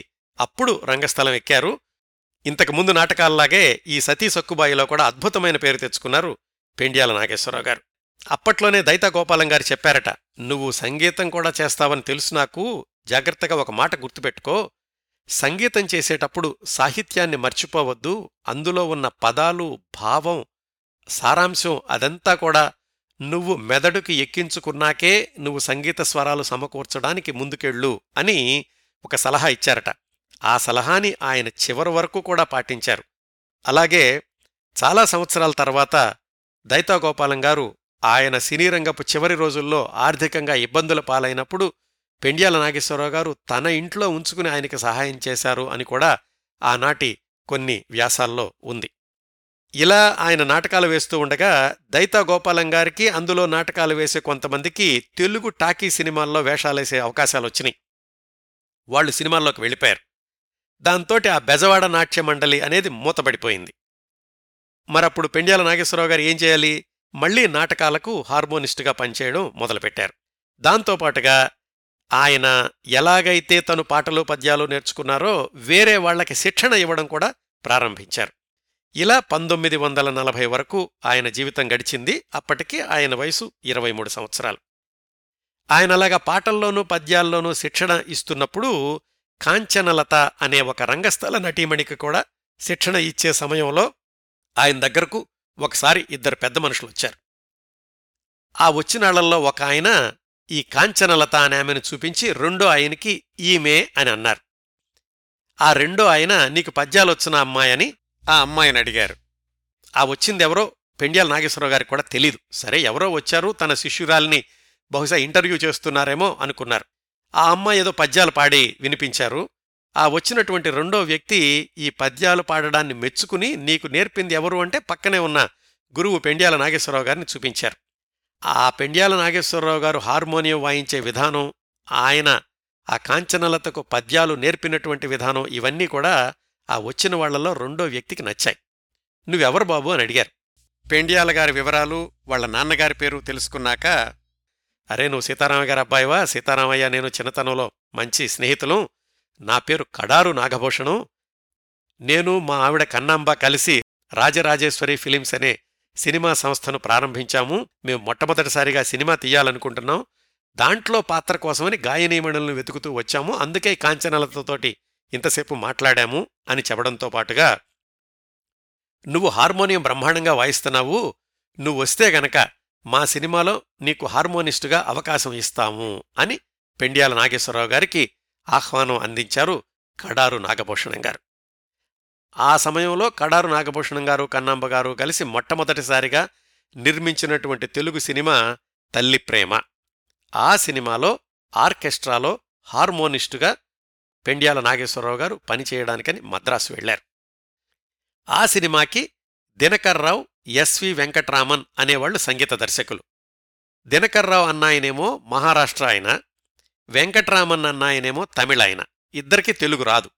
అప్పుడు రంగస్థలం ఎక్కారు. ఇంతకుముందు నాటకాల్లాగే ఈ సతీ సక్కుబాయిలో కూడా అద్భుతమైన పేరు తెచ్చుకున్నారు పెండ్యాల నాగేశ్వరరావు గారు. అప్పట్లోనే దైతా గోపాలం గారు చెప్పారట, నువ్వు సంగీతం కూడా చేస్తావని తెలుసు నాకు, జాగ్రత్తగా ఒక మాట గుర్తుపెట్టుకో, సంగీతం చేసేటప్పుడు సాహిత్యాన్ని మర్చిపోవద్దు, అందులో ఉన్న పదాలు, భావం, సారాంశం అదంతా కూడా నువ్వు మెదడుకి ఎక్కించుకున్నాకే నువ్వు సంగీత స్వరాలు సమకూర్చడానికి ముందుకెళ్ళు అని ఒక సలహా ఇచ్చారట. ఆ సలహాని ఆయన చివరి వరకు కూడా పాటించారు. అలాగే చాలా సంవత్సరాల తర్వాత దైతా గోపాలం గారు ఆయన సినీరంగపు చివరి రోజుల్లో ఆర్థికంగా ఇబ్బందుల పాలైనప్పుడు పెండ్యాల నాగేశ్వరరావు గారు తన ఇంట్లో ఉంచుకుని ఆయనకి సహాయం చేశారు అని కూడా ఆనాటి కొన్ని వ్యాసాల్లో ఉంది. ఇలా ఆయన నాటకాలు వేస్తూ ఉండగా దైతా గోపాలం గారికి అందులో నాటకాలు వేసే కొంతమందికి తెలుగు టాకీ సినిమాల్లో వేషాలేసే అవకాశాలు వచ్చినాయి. వాళ్లు సినిమాల్లోకి వెళ్ళిపోయారు. దాంతోటి ఆ బెజవాడ నాట్య మండలి అనేది మూతపడిపోయింది. మరప్పుడు పెండ్యాల నాగేశ్వరరావు గారు ఏం చేయాలి? మళ్లీ నాటకాలకు హార్మోనిస్టుగా పనిచేయడం మొదలుపెట్టారు. దాంతోపాటుగా ఆయన ఎలాగైతే తను పాటలు పద్యాలు నేర్చుకున్నారో వేరే వాళ్లకి శిక్షణ ఇవ్వడం కూడా ప్రారంభించారు. ఇలా పంతొమ్మిది వందల నలభై వరకు ఆయన జీవితం గడిచింది. అప్పటికి ఆయన వయసు ఇరవై మూడు సంవత్సరాలు. ఆయన అలాగా పాటల్లోనూ పద్యాల్లోనూ శిక్షణ ఇస్తున్నప్పుడు కాంచనలత అనే ఒక రంగస్థల నటీమణికి కూడా శిక్షణ ఇచ్చే సమయంలో ఆయన దగ్గరకు ఒకసారి ఇద్దరు పెద్ద మనుషులు వచ్చారు. ఆ వచ్చినాళ్లలో ఒక ఆయన ఈ కాంచనలత అనే ఆమెను చూపించి రెండో ఆయనకి ఈమె అని అన్నారు. ఆ రెండో ఆయన, నీకు పద్యాలొచ్చిన అమ్మాయని ఆ అమ్మాయిని అడిగారు. ఆ వచ్చిందెవరో పెండ్యాల నాగేశ్వరరావు గారికి కూడా తెలీదు. సరే, ఎవరో వచ్చారు, తన శిష్యురాల్ని బహుశా ఇంటర్వ్యూ చేస్తున్నారేమో అనుకున్నారు. ఆ అమ్మాయి ఏదో పద్యాలు పాడి వినిపించారు. ఆ వచ్చినటువంటి రెండో వ్యక్తి ఈ పద్యాలు పాడడాన్ని మెచ్చుకుని, నీకు నేర్పింది ఎవరు అంటే పక్కనే ఉన్న గురువు పెండ్యాల నాగేశ్వరరావు గారిని చూపించారు. ఆ పెండ్యాల నాగేశ్వరరావు గారు హార్మోనియం వాయించే విధానం, ఆయన ఆ కాంచనలతకు పద్యాలు నేర్పినటువంటి విధానం, ఇవన్నీ కూడా ఆ వచ్చిన వాళ్లలో రెండో వ్యక్తికి నచ్చాయి. నువ్వెవరు బాబు అని అడిగారు. పెండ్యాల గారి వివరాలు, వాళ్ల నాన్నగారి పేరు తెలుసుకున్నాక, అరే నువ్వు సీతారామయ్య గారి అబ్బాయివా, సీతారామయ్య నేను చిన్నతనంలో మంచి స్నేహితులం, నా పేరు కడారు నాగభూషణం, నేను మా ఆవిడ కన్నాంబ కలిసి రాజరాజేశ్వరి ఫిలిమ్స్ అనే సినిమా సంస్థను ప్రారంభించాము, మేము మొట్టమొదటిసారిగా సినిమా తీయాలనుకుంటున్నాం, దాంట్లో పాత్ర కోసమని గాయనీమణులను వెతుకుతూ వచ్చాము, అందుకే కాంచనలతోటి ఇంతసేపు మాట్లాడాము అని చెప్పడంతో పాటుగా, నువ్వు హార్మోనియం బ్రహ్మాండంగా వాయిస్తున్నావు, నువ్వు వస్తే గనక మా సినిమాలో నీకు హార్మోనిస్టుగా అవకాశం ఇస్తాము అని పెండ్యాల నాగేశ్వరరావు గారికి ఆహ్వానం అందించారు కడారు నాగభూషణం గారు. ఆ సమయంలో కడారు నాగభూషణం గారు కన్నాంబ గారు కలిసి మొట్టమొదటిసారిగా నిర్మించినటువంటి తెలుగు సినిమా తల్లి ప్రేమ. ఆ సినిమాలో ఆర్కెస్ట్రాలో హార్మోనిస్టుగా పెండ్యాల నాగేశ్వరరావు గారు పనిచేయడానికని మద్రాసు వెళ్లారు. ఆ సినిమాకి దినకర్రావు, ఎస్వి వెంకట్రామన్ అనేవాళ్లు సంగీత దర్శకులు. దినకర్రావు అన్నాయనేమో మహారాష్ట్ర ఆయన, వెంకట్రామన్ అన్నాయనేమో తమిళ ఆయన, ఇద్దరికీ తెలుగు రాదు.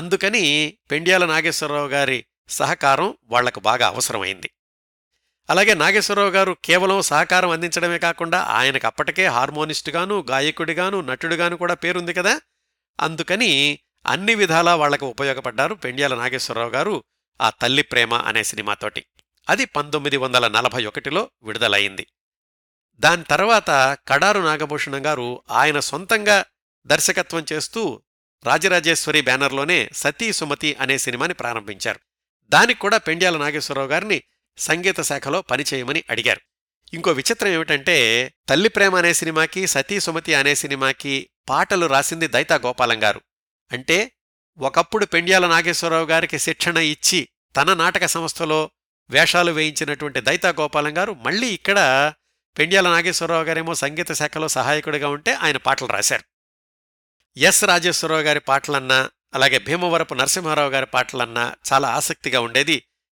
అందుకని పెండ్యాల నాగేశ్వరరావు గారి సహకారం వాళ్లకు బాగా అవసరమైంది. అలాగే నాగేశ్వరరావు గారు కేవలం సహకారం అందించడమే కాకుండా ఆయనకు అప్పటికే హార్మోనిస్టుగాను గాయకుడిగాను నటుడిగాను కూడా పేరుంది కదా, అందుకని అన్ని విధాలా వాళ్లకు ఉపయోగపడ్డారు పెండ్యాల నాగేశ్వరరావు గారు ఆ తల్లి ప్రేమ అనే సినిమాతోటి. అది పంతొమ్మిది వందల నలభై ఒకటిలో విడుదలయింది. దాని తర్వాత కడారు నాగభూషణం గారు ఆయన సొంతంగా దర్శకత్వం చేస్తూ రాజరాజేశ్వరి బ్యానర్లోనే సతీ సుమతి అనే సినిమాని ప్రారంభించారు. దానికి కూడా పెండ్యాల నాగేశ్వరరావు గారిని సంగీత శాఖలో పనిచేయమని అడిగారు. ఇంకో విచిత్రం ఏమిటంటే, తల్లి ప్రేమ అనే సినిమాకి సతీ సుమతి అనే సినిమాకి పాటలు రాసింది దైతా గోపాలం గారు. అంటే ఒకప్పుడు పెండ్యాల నాగేశ్వరరావు గారికి శిక్షణ ఇచ్చి తన నాటక సంస్థలో వేషాలు వేయించినటువంటి దైతా గోపాలం గారు మళ్లీ ఇక్కడ పెండ్యాల నాగేశ్వరరావు గారేమో సంగీత శాఖలో సహాయకుడిగా ఉంటే ఆయన పాటలు రాశారు. ఎస్ రాజేశ్వరరావు గారి పాటలన్నా అలాగే భీమవరపు నరసింహారావు గారి పాటలన్నా చాలా ఆసక్తిగా ఉండేది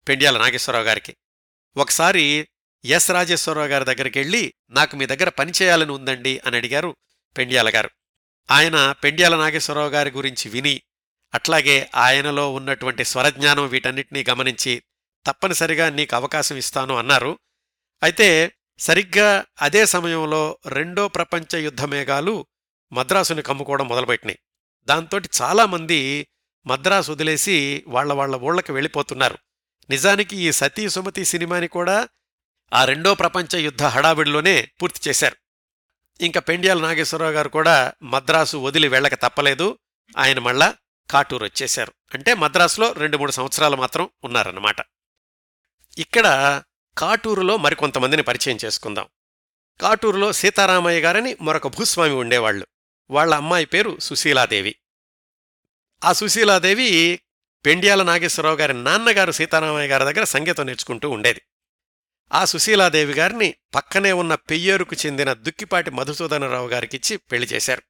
పెండ్యాల నాగేశ్వరరావు గారికి. ఒకసారి ఎస్ రాజేశ్వరరావు గారి దగ్గరికి వెళ్ళి నాకు మీ దగ్గర పనిచేయాలని ఉందండి అని అడిగారు పెండ్యాల గారు. ఆయన పెండ్యాల నాగేశ్వరరావు గారి గురించి విని అట్లాగే ఆయనలో ఉన్నటువంటి స్వరజ్ఞానం వీటన్నిటినీ గమనించి తప్పనిసరిగా నీకు అవకాశం ఇస్తాను అన్నారు. అయితే సరిగ్గా అదే సమయంలో రెండో ప్రపంచ యుద్ధమేఘాలు మద్రాసుని కమ్ముకోవడం మొదలుపెట్టినాయి. దాంతోటి చాలామంది మద్రాసు వదిలేసి వాళ్ల వాళ్ల ఊళ్ళకి వెళ్ళిపోతున్నారు. నిజానికి ఈ సతీ సుమతి సినిమాని కూడా ఆ రెండో ప్రపంచ యుద్ధ హడావిడిలోనే పూర్తి చేశారు. ఇంకా పెండ్యాల నాగేశ్వరరావు గారు కూడా మద్రాసు వదిలి వెళ్ళక తప్పలేదు. ఆయన మళ్ళా కాటూరు వచ్చేశారు. అంటే మద్రాసులో రెండు మూడు సంవత్సరాలు మాత్రం ఉన్నారన్నమాట. ఇక్కడ కాటూరులో మరికొంతమందిని పరిచయం చేసుకుందాం. కాటూరులో సీతారామయ్య గారని మరొక భూస్వామి ఉండేవాళ్లు. వాళ్ల అమ్మాయి పేరు సుశీలాదేవి. ఆ సుశీలాదేవి పెండ్యాల నాగేశ్వరరావు గారి నాన్నగారు సీతారామయ్య గారి దగ్గర సంగీతం నేర్చుకుంటూ ఉండేది. ఆ సుశీలాదేవి గారిని పక్కనే ఉన్న పెయ్యేరుకు చెందిన దుక్కిపాటి మధుసూదనరావు గారికిచ్చి పెళ్లి చేశారు.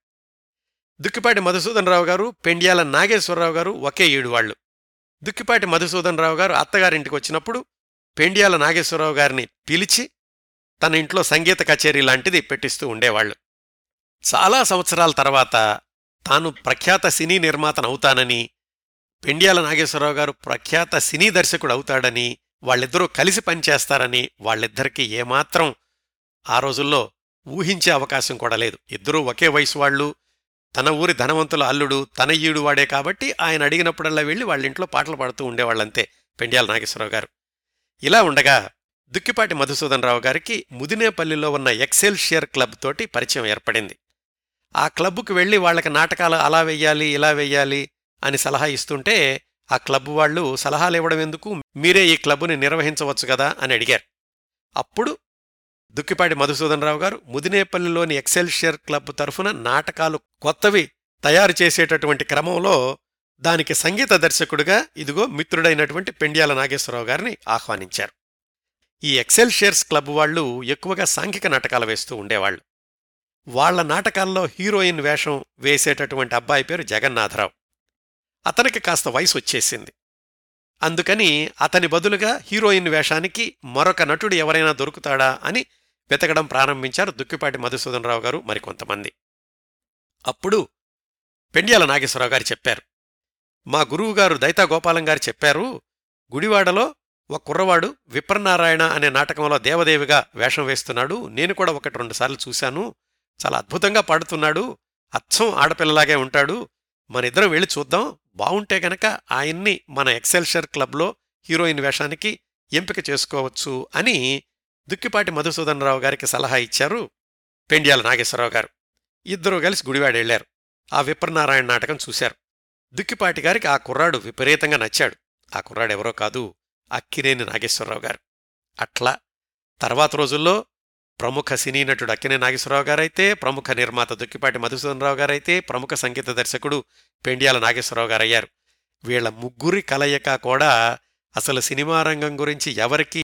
దుక్కిపాటి మధుసూదనరావు గారు పెండ్యాల నాగేశ్వరరావు గారు ఒకే ఏడువాళ్లు. దుక్కిపాటి మధుసూదనరావు గారు అత్తగారింటికి వచ్చినప్పుడు పెండ్యాల నాగేశ్వరరావు గారిని పిలిచి తన ఇంట్లో సంగీత కచేరీ లాంటిది పెట్టిస్తూ ఉండేవాళ్లు. చాలా సంవత్సరాల తర్వాత తాను ప్రఖ్యాత సినీ నిర్మాతనవుతానని, పెండ్యాల నాగేశ్వరరావు గారు ప్రఖ్యాత సినీ దర్శకుడు అవుతాడని, వాళ్ళిద్దరూ కలిసి పనిచేస్తారని వాళ్ళిద్దరికీ ఏమాత్రం ఆ రోజుల్లో ఊహించే అవకాశం కూడా లేదు. ఇద్దరూ ఒకే వయసు వాళ్ళు, తన ఊరి ధనవంతుల అల్లుడు, తన ఈడు వాడే కాబట్టి ఆయన అడిగినప్పుడల్లా వెళ్ళి వాళ్ళింట్లో పాటలు పాడుతూ ఉండేవాళ్ళంతే పెండ్యాల నాగేశ్వరరావు గారు. ఇలా ఉండగా దుక్కిపాటి మధుసూదనరావు గారికి ముదినేపల్లిలో ఉన్న ఎక్సెల్ షేర్ క్లబ్ తోటి పరిచయం ఏర్పడింది. ఆ క్లబ్కు వెళ్ళి వాళ్ళకి నాటకాలు అలా వెయ్యాలి ఇలా వెయ్యాలి అని సలహా ఇస్తుంటే ఆ క్లబ్ వాళ్ళు సలహాలు ఇవ్వడం ఎందుకు, మీరే ఈ క్లబ్ని నిర్వహించవచ్చు కదా అని అడిగారు. అప్పుడు దుక్కిపాటి మధుసూదనరావు గారు ముదినేపల్లిలోని ఎక్సెల్ షేర్ క్లబ్ తరఫున నాటకాలు కొత్తవి తయారు చేసేటటువంటి క్రమంలో దానికి సంగీత దర్శకుడుగా ఇదిగో మిత్రుడైనటువంటి పెండ్యాల నాగేశ్వరరావు గారిని ఆహ్వానించారు. ఈ ఎక్సెల్ షేర్స్ క్లబ్ వాళ్ళు ఎక్కువగా సాంఘిక నాటకాలు వేస్తూ ఉండేవాళ్లు. వాళ్ల నాటకాల్లో హీరోయిన్ వేషం వేసేటటువంటి అబ్బాయి పేరు జగన్నాథరావు. అతనికి కాస్త వయసు వచ్చేసింది. అందుకని అతని బదులుగా హీరోయిన్ వేషానికి మరొక నటుడు ఎవరైనా దొరుకుతాడా అని వెతకడం ప్రారంభించారు దుక్కిపాటి మధుసూదనరావు గారు మరికొంతమంది. అప్పుడు పెండ్యాల నాగేశ్వరరావు గారు చెప్పారు, మా గురువుగారు దైతా గోపాలం గారు చెప్పారు, గుడివాడలో ఒక కుర్రవాడు విప్రనారాయణ అనే నాటకంలో దేవదేవిగా వేషం వేస్తున్నాడు, నేను కూడా ఒకటి రెండు సార్లు చూశాను, చాలా అద్భుతంగా పాడుతున్నాడు, అచ్చం ఆడపిల్లలాగే ఉంటాడు, మనిద్దరం వెళ్ళి చూద్దాం, బావుంటే గనక ఆయన్ని మన ఎక్సెల్షర్ క్లబ్లో హీరోయిన్ వేషానికి ఎంపిక చేసుకోవచ్చు అని దుక్కిపాటి మధుసూదనరావు గారికి సలహా ఇచ్చారు పెండ్యాల నాగేశ్వరరావు గారు. ఇద్దరూ కలిసి గుడివాడ వెళ్లారు. ఆ విప్రనారాయణ నాటకం చూశారు. దుక్కిపాటి గారికి ఆ కుర్రాడు విపరీతంగా నచ్చాడు. ఆ కుర్రాడెవరో కాదు, అక్కినేని నాగేశ్వరరావు గారు. అట్లా తర్వాత రోజుల్లో ప్రముఖ సినీ నటుడు అక్కినేని నాగేశ్వరరావు గారైతే, ప్రముఖ నిర్మాత దుక్కిపాటి మధుసూదనరావు గారైతే, ప్రముఖ సంగీత దర్శకుడు పెండ్యాల నాగేశ్వరరావు గారయ్యారు. వీళ్ల ముగ్గురి కలయిక కూడా అసలు సినిమా రంగం గురించి ఎవరికీ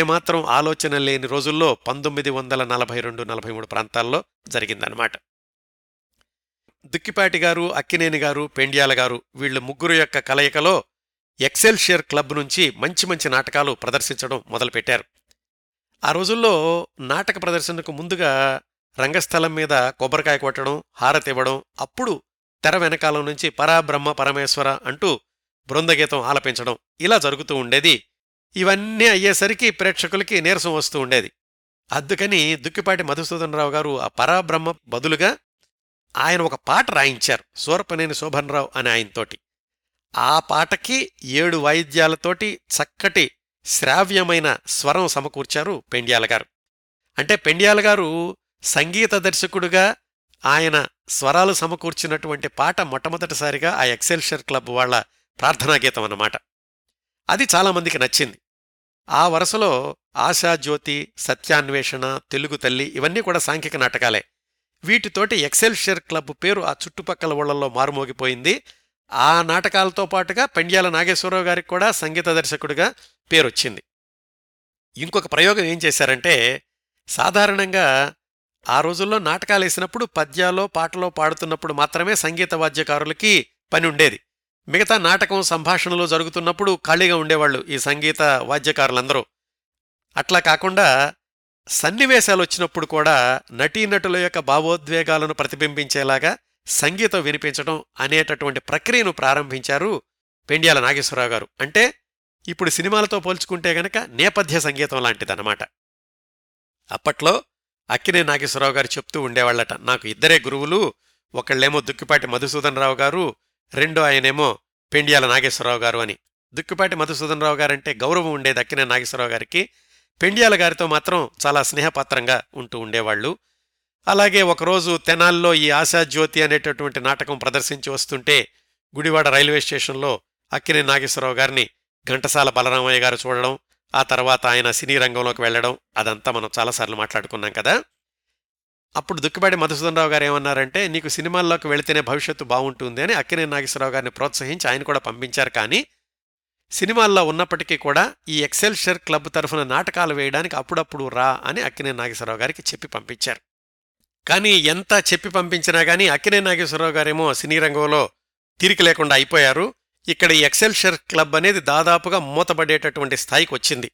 ఏమాత్రం ఆలోచన లేని రోజుల్లో పంతొమ్మిది వందల నలభై రెండు నలభై మూడు ప్రాంతాల్లో జరిగిందనమాట. దుక్కిపాటి గారు, అక్కినేని గారు, పెండ్యాల గారు వీళ్ళు ముగ్గురు యొక్క కలయికలో ఎక్సెల్ షేర్ క్లబ్ నుంచి మంచి మంచి నాటకాలు ప్రదర్శించడం మొదలుపెట్టారు. ఆ రోజుల్లో నాటక ప్రదర్శనకు ముందుగా రంగస్థలం మీద కొబ్బరికాయ కొట్టడం, హారతి ఇవ్వడం, అప్పుడు తెర వెనకాలం నుంచి పరాబ్రహ్మ పరమేశ్వర అంటూ బృందగీతం ఆలపించడం ఇలా జరుగుతూ ఉండేది. ఇవన్నీ అయ్యేసరికి ప్రేక్షకులకి నీరసం వస్తూ ఉండేది. అందుకని దుక్కిపాటి మధుసూదనరావు గారు ఆ పరాబ్రహ్మ బదులుగా ఆయన ఒక పాట రాయించారు, సూరపనేని శోభనరావు అనే ఆయనతోటి. ఆ పాటకి ఏడు వాయిద్యాలతోటి చక్కటి శ్రావ్యమైన స్వరం సమకూర్చారు పెండ్యాల గారు. అంటే పెండ్యాల గారు సంగీత దర్శకుడుగా ఆయన స్వరాలు సమకూర్చినటువంటి పాట మొట్టమొదటిసారిగా ఆ ఎక్సెల్షర్ క్లబ్ వాళ్ల ప్రార్థనాగీతం అన్నమాట. అది చాలామందికి నచ్చింది. ఆ వరుసలో ఆశాజ్యోతి, సత్యాన్వేషణ, తెలుగు తల్లి ఇవన్నీ కూడా సాంఘిక నాటకాలే. వీటితోటి ఎక్సెల్షర్ క్లబ్ పేరు ఆ చుట్టుపక్కల ఊళ్ళల్లో మారుమోగిపోయింది. ఆ నాటకాలతో పాటుగా పెండ్యాల నాగేశ్వరరావు గారికి కూడా సంగీత దర్శకుడిగా పేరొచ్చింది. ఇంకొక ప్రయోగం ఏం చేశారంటే, సాధారణంగా ఆ రోజుల్లో నాటకాలు వేసినప్పుడు పద్యాలో పాటలో పాడుతున్నప్పుడు మాత్రమే సంగీత వాద్యకారులకి పని ఉండేది. మిగతా నాటకం సంభాషణలో జరుగుతున్నప్పుడు ఖాళీగా ఉండేవాళ్ళు ఈ సంగీత వాద్యకారులందరూ. అట్లా కాకుండా సన్నివేశాలు వచ్చినప్పుడు కూడా నటీనటుల యొక్క భావోద్వేగాలను ప్రతిబింబించేలాగా సంగీతం వినిపించడం అనేటటువంటి ప్రక్రియను ప్రారంభించారు పెండ్యాల నాగేశ్వరరావు గారు. అంటే ఇప్పుడు సినిమాలతో పోల్చుకుంటే గనక నేపథ్య సంగీతం లాంటిదన్నమాట. అప్పట్లో అక్కినే నాగేశ్వరరావు గారు చెప్తూ ఉండేవాళ్లట, నాకు ఇద్దరే గురువులు, ఒకళ్ళేమో దుక్కిపాటి మధుసూదన్ రావు గారు, రెండో ఆయనేమో పెండ్యాల నాగేశ్వరరావు గారు అని. దుక్కిపాటి మధుసూదన్ రావు గారంటే గౌరవం ఉండేది అక్కినే నాగేశ్వరరావు గారికి. పెండ్యాల గారితో మాత్రం చాలా స్నేహపాత్రంగా ఉంటూ ఉండేవాళ్లు. అలాగే ఒకరోజు తెనాల్లో ఈ ఆశాజ్యోతి అనేటటువంటి నాటకం ప్రదర్శించి వస్తుంటే గుడివాడ రైల్వే స్టేషన్లో అక్కినే నాగేశ్వరరావు గారిని ఘంటసాల బలరామయ్య గారు చూడడం, ఆ తర్వాత ఆయన సినీ రంగంలోకి వెళ్లడం, అదంతా మనం చాలాసార్లు మాట్లాడుకున్నాం కదా. అప్పుడు దుక్కిపాటి మధుసూదన్ రావు గారు ఏమన్నారంటే, నీకు సినిమాల్లోకి వెళితేనే భవిష్యత్తు బాగుంటుంది అని అక్కినే నాగేశ్వరరావు గారిని ప్రోత్సహించి ఆయన కూడా పంపించారు. కానీ సినిమాల్లో ఉన్నప్పటికీ కూడా ఈ ఎక్సెల్షర్ క్లబ్ తరఫున నాటకాలు వేయడానికి అప్పుడప్పుడు రా అని అక్కినే నాగేశ్వరరావు గారికి చెప్పి పంపించారు. కానీ ఎంత చెప్పి పంపించినా కానీ అక్కినే నాగేశ్వరరావు గారేమో సినీ రంగంలో తీరిక లేకుండా అయిపోయారు. ఇక్కడ ఈ ఎక్సెల్షర్ క్లబ్ అనేది దాదాపుగా మూతబడేటటువంటి స్థాయికి వచ్చింది.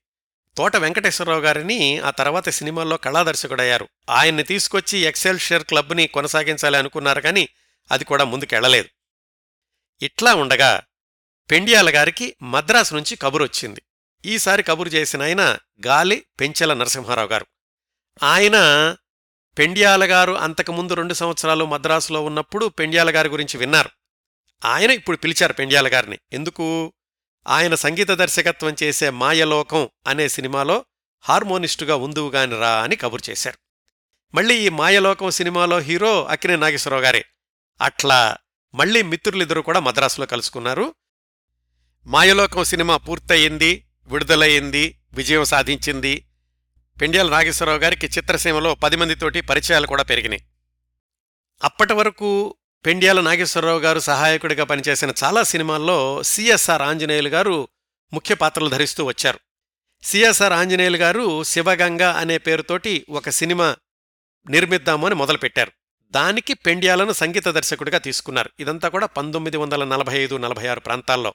తోట వెంకటేశ్వరరావు గారిని ఆ తర్వాత సినిమాల్లో కళాదర్శకుడయ్యారు. ఆయన్ని తీసుకొచ్చి ఎక్సెల్షర్ క్లబ్ని కొనసాగించాలి అనుకున్నారు. కానీ అది కూడా ముందుకెళ్లలేదు. ఇట్లా ఉండగా పెండ్యాల గారికి మద్రాసు నుంచి కబురొచ్చింది. ఈసారి కబురు చేసిన ఆయన గాలి పెంచెల నరసింహారావు గారు. ఆయన పెండ్యాల గారు అంతకుముందు రెండు సంవత్సరాలు మద్రాసులో ఉన్నప్పుడు పెండ్యాల గారి గురించి విన్నారు. ఆయన ఇప్పుడు పిలిచారు పెండ్యాల గారిని. ఎందుకు? ఆయన సంగీత దర్శకత్వం చేసే మాయలోకం అనే సినిమాలో హార్మోనిస్టుగా ఉందువుగాని రా అని కబురు చేశారు. మళ్లీ ఈ మాయలోకం సినిమాలో హీరో అక్కినే నాగేశ్వరరావు గారే. అట్లా మళ్లీ మిత్రులిద్దరూ కూడా మద్రాసులో కలుసుకున్నారు. మాయలోకం సినిమా పూర్తయింది, విడుదలయ్యింది, విజయం సాధించింది. పెండ్యాల నాగేశ్వరరావు గారికి చిత్రసీమలో పది మందితోటి పరిచయాలు కూడా పెరిగినాయి. అప్పటి వరకు పెండ్యాల నాగేశ్వరరావు గారు సహాయకుడిగా పనిచేసిన చాలా సినిమాల్లో సిఎస్ఆర్ ఆంజనేయులు గారు ముఖ్య పాత్రలు ధరిస్తూ వచ్చారు. సిఎస్ఆర్ ఆంజనేయులు గారు శివగంగ అనే పేరుతోటి ఒక సినిమా నిర్మిద్దాము అని మొదలుపెట్టారు. దానికి పెండ్యాలను సంగీత దర్శకుడిగా తీసుకున్నారు. ఇదంతా కూడా పంతొమ్మిది వందల నలభై ఐదు నలభై ఆరు ప్రాంతాల్లో.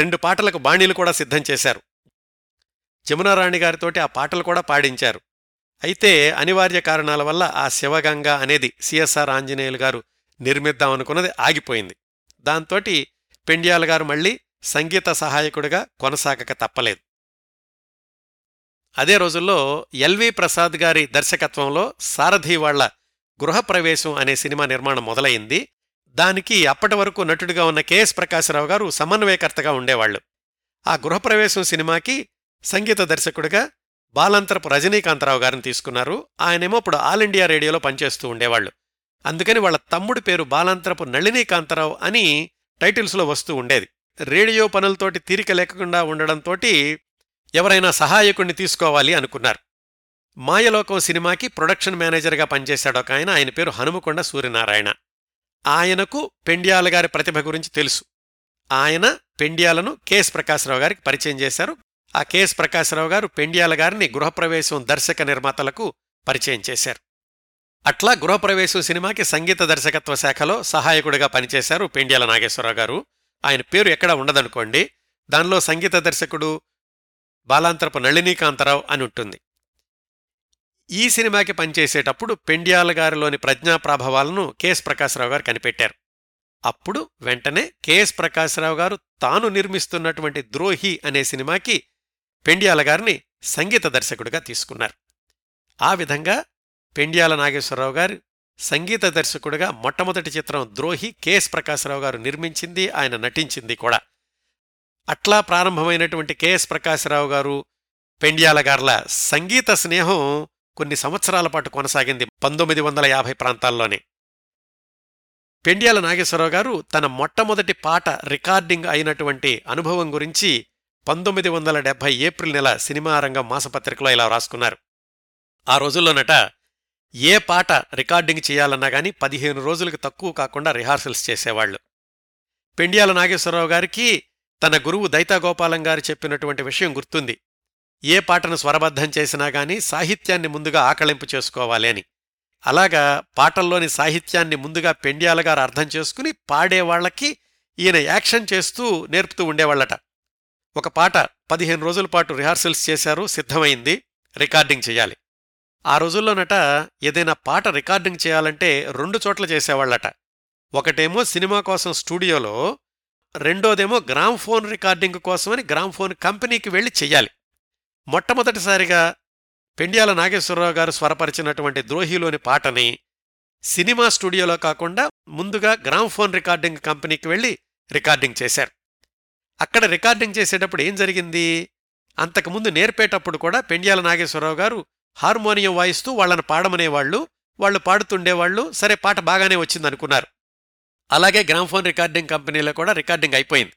రెండు పాటలకు బాణీలు కూడా సిద్ధం చేశారు. జమునారాణి గారితోటి ఆ పాటలు కూడా పాడించారు. అయితే అనివార్య కారణాల వల్ల ఆ శివగంగ అనేది సిఎస్ఆర్ ఆంజనేయులు గారు నిర్మిద్దామనుకున్నది ఆగిపోయింది. దాంతోటి పెండ్యాల గారు మళ్లీ సంగీత సహాయకుడిగా కొనసాగక తప్పలేదు. అదే రోజుల్లో ఎల్వి ప్రసాద్ గారి దర్శకత్వంలో సారథి వాళ్ల గృహప్రవేశం అనే సినిమా నిర్మాణం మొదలైంది. దానికి అప్పటి వరకు నటుడిగా ఉన్న కెఎస్ ప్రకాశ్రావు గారు సమన్వయకర్తగా ఉండేవాళ్లు. ఆ గృహప్రవేశం సినిమాకి సంగీత దర్శకుడిగా బాలంతరపు రజనీకాంతరావు గారిని తీసుకున్నారు. ఆయనేమో ఇప్పుడు ఆల్ ఇండియా రేడియోలో పనిచేస్తూ ఉండేవాళ్లు. అందుకని వాళ్ళ తమ్ముడి పేరు బాలాంతరపు నళినీకాంతరావు అని టైటిల్స్లో వస్తూ ఉండేది. రేడియో పనులతోటి తీరిక లేకుండా ఉండడంతో ఎవరైనా సహాయకుణ్ణి తీసుకోవాలి అనుకున్నారు. మాయలోకం సినిమాకి ప్రొడక్షన్ మేనేజర్గా పనిచేశాడు ఒక ఆయన. ఆయన పేరు హనుమకొండ సూర్యనారాయణ. ఆయనకు పెండ్యాల గారి ప్రతిభ గురించి తెలుసు. ఆయన పెండ్యాలను కెఎస్ ప్రకాశ్రావు గారికి పరిచయం చేశారు. ఆ కెఎస్ ప్రకాశ్రావు గారు పెండ్యాల గారిని గృహప్రవేశం దర్శక నిర్మాతలకు పరిచయం చేశారు. అట్లా గృహప్రవేశం సినిమాకి సంగీత దర్శకత్వ శాఖలో సహాయకుడిగా పనిచేశారు పెండ్యాల నాగేశ్వరరావు గారు. ఆయన పేరు ఎక్కడా ఉండదనుకోండి. దానిలో సంగీత దర్శకుడు బాలాంతరపు నళినీకాంతరావు అని ఉంటుంది. ఈ సినిమాకి పనిచేసేటప్పుడు పెండ్యాల గారిలోని ప్రజ్ఞా ప్రాభవాలను కెఎస్ ప్రకాశ్రావు గారు కనిపెట్టారు. అప్పుడు వెంటనే కెఎస్ ప్రకాశ్రావు గారు తాను నిర్మిస్తున్నటువంటి ద్రోహి అనే సినిమాకి పెండ్యాల గారిని సంగీత దర్శకుడిగా తీసుకున్నారు. ఆ విధంగా పెండ్యాల నాగేశ్వరరావు గారు సంగీత దర్శకుడిగా మొట్టమొదటి చిత్రం ద్రోహి కెఎస్ ప్రకాశ్రావు గారు నిర్మించింది, ఆయన నటించింది కూడా. అట్లా ప్రారంభమైనటువంటి కెఎస్ ప్రకాశ్రావు గారు పెండ్యాల గార్ల సంగీత స్నేహం కొన్ని సంవత్సరాల పాటు కొనసాగింది. పంతొమ్మిది వందల యాభై ప్రాంతాల్లోనే పెండ్యాల నాగేశ్వరరావు గారు తన మొట్టమొదటి పాట రికార్డింగ్ అయినటువంటి అనుభవం గురించి పంతొమ్మిది వందల డెబ్బై ఏప్రిల్ నెల సినిమారంగం మాసపత్రికలో ఇలా రాసుకున్నారు. ఆ రోజుల్లోనట ఏ పాట రికార్డింగ్ చేయాలన్నా గానీ పదిహేను రోజులకు తక్కువ కాకుండా రిహార్సల్స్ చేసేవాళ్లు. పెండ్యాల నాగేశ్వరరావు గారికి తన గురువు దైతా గోపాలం గారు చెప్పినటువంటి విషయం గుర్తుంది. ఏ పాటను స్వరబద్ధం చేసినా గానీ సాహిత్యాన్ని ముందుగా ఆకళింపు చేసుకోవాలి అని. అలాగా పాటల్లోని సాహిత్యాన్ని ముందుగా పెండ్యాల గారు అర్థం చేసుకుని పాడేవాళ్లకి ఈయన యాక్షన్ చేస్తూ నేర్పుతూ ఉండేవాళ్లట. ఒక పాట పదిహేను రోజుల పాటు రిహార్సల్స్ చేశారు, సిద్ధమైంది, రికార్డింగ్ చేయాలి. ఆ రోజుల్లోనట ఏదైనా పాట రికార్డింగ్ చేయాలంటే రెండు చోట్ల చేసేవాళ్లట. ఒకటేమో సినిమా కోసం స్టూడియోలో, రెండోదేమో గ్రామ్ఫోన్ రికార్డింగ్ కోసమని గ్రామ్ఫోన్ కంపెనీకి వెళ్ళి చెయ్యాలి. మొట్టమొదటిసారిగా పెండ్యాల నాగేశ్వరరావు గారు స్వరపరిచినటువంటి ద్రోహిలోని పాటని సినిమా స్టూడియోలో కాకుండా ముందుగా గ్రామ్ఫోన్ రికార్డింగ్ కంపెనీకి వెళ్ళి రికార్డింగ్ చేశారు. అక్కడ రికార్డింగ్ చేసేటప్పుడు ఏం జరిగింది? అంతకుముందు నేర్పేటప్పుడు కూడా పెండ్యాల నాగేశ్వరరావు గారు హార్మోనియం వాయిస్తూ వాళ్లను పాడమనేవాళ్లు. వాళ్లు పాడుతుండేవాళ్లు. సరే, పాట బాగానే వచ్చిందనుకున్నారు. అలాగే గ్రామ్ఫోన్ రికార్డింగ్ కంపెనీలో కూడా రికార్డింగ్ అయిపోయింది.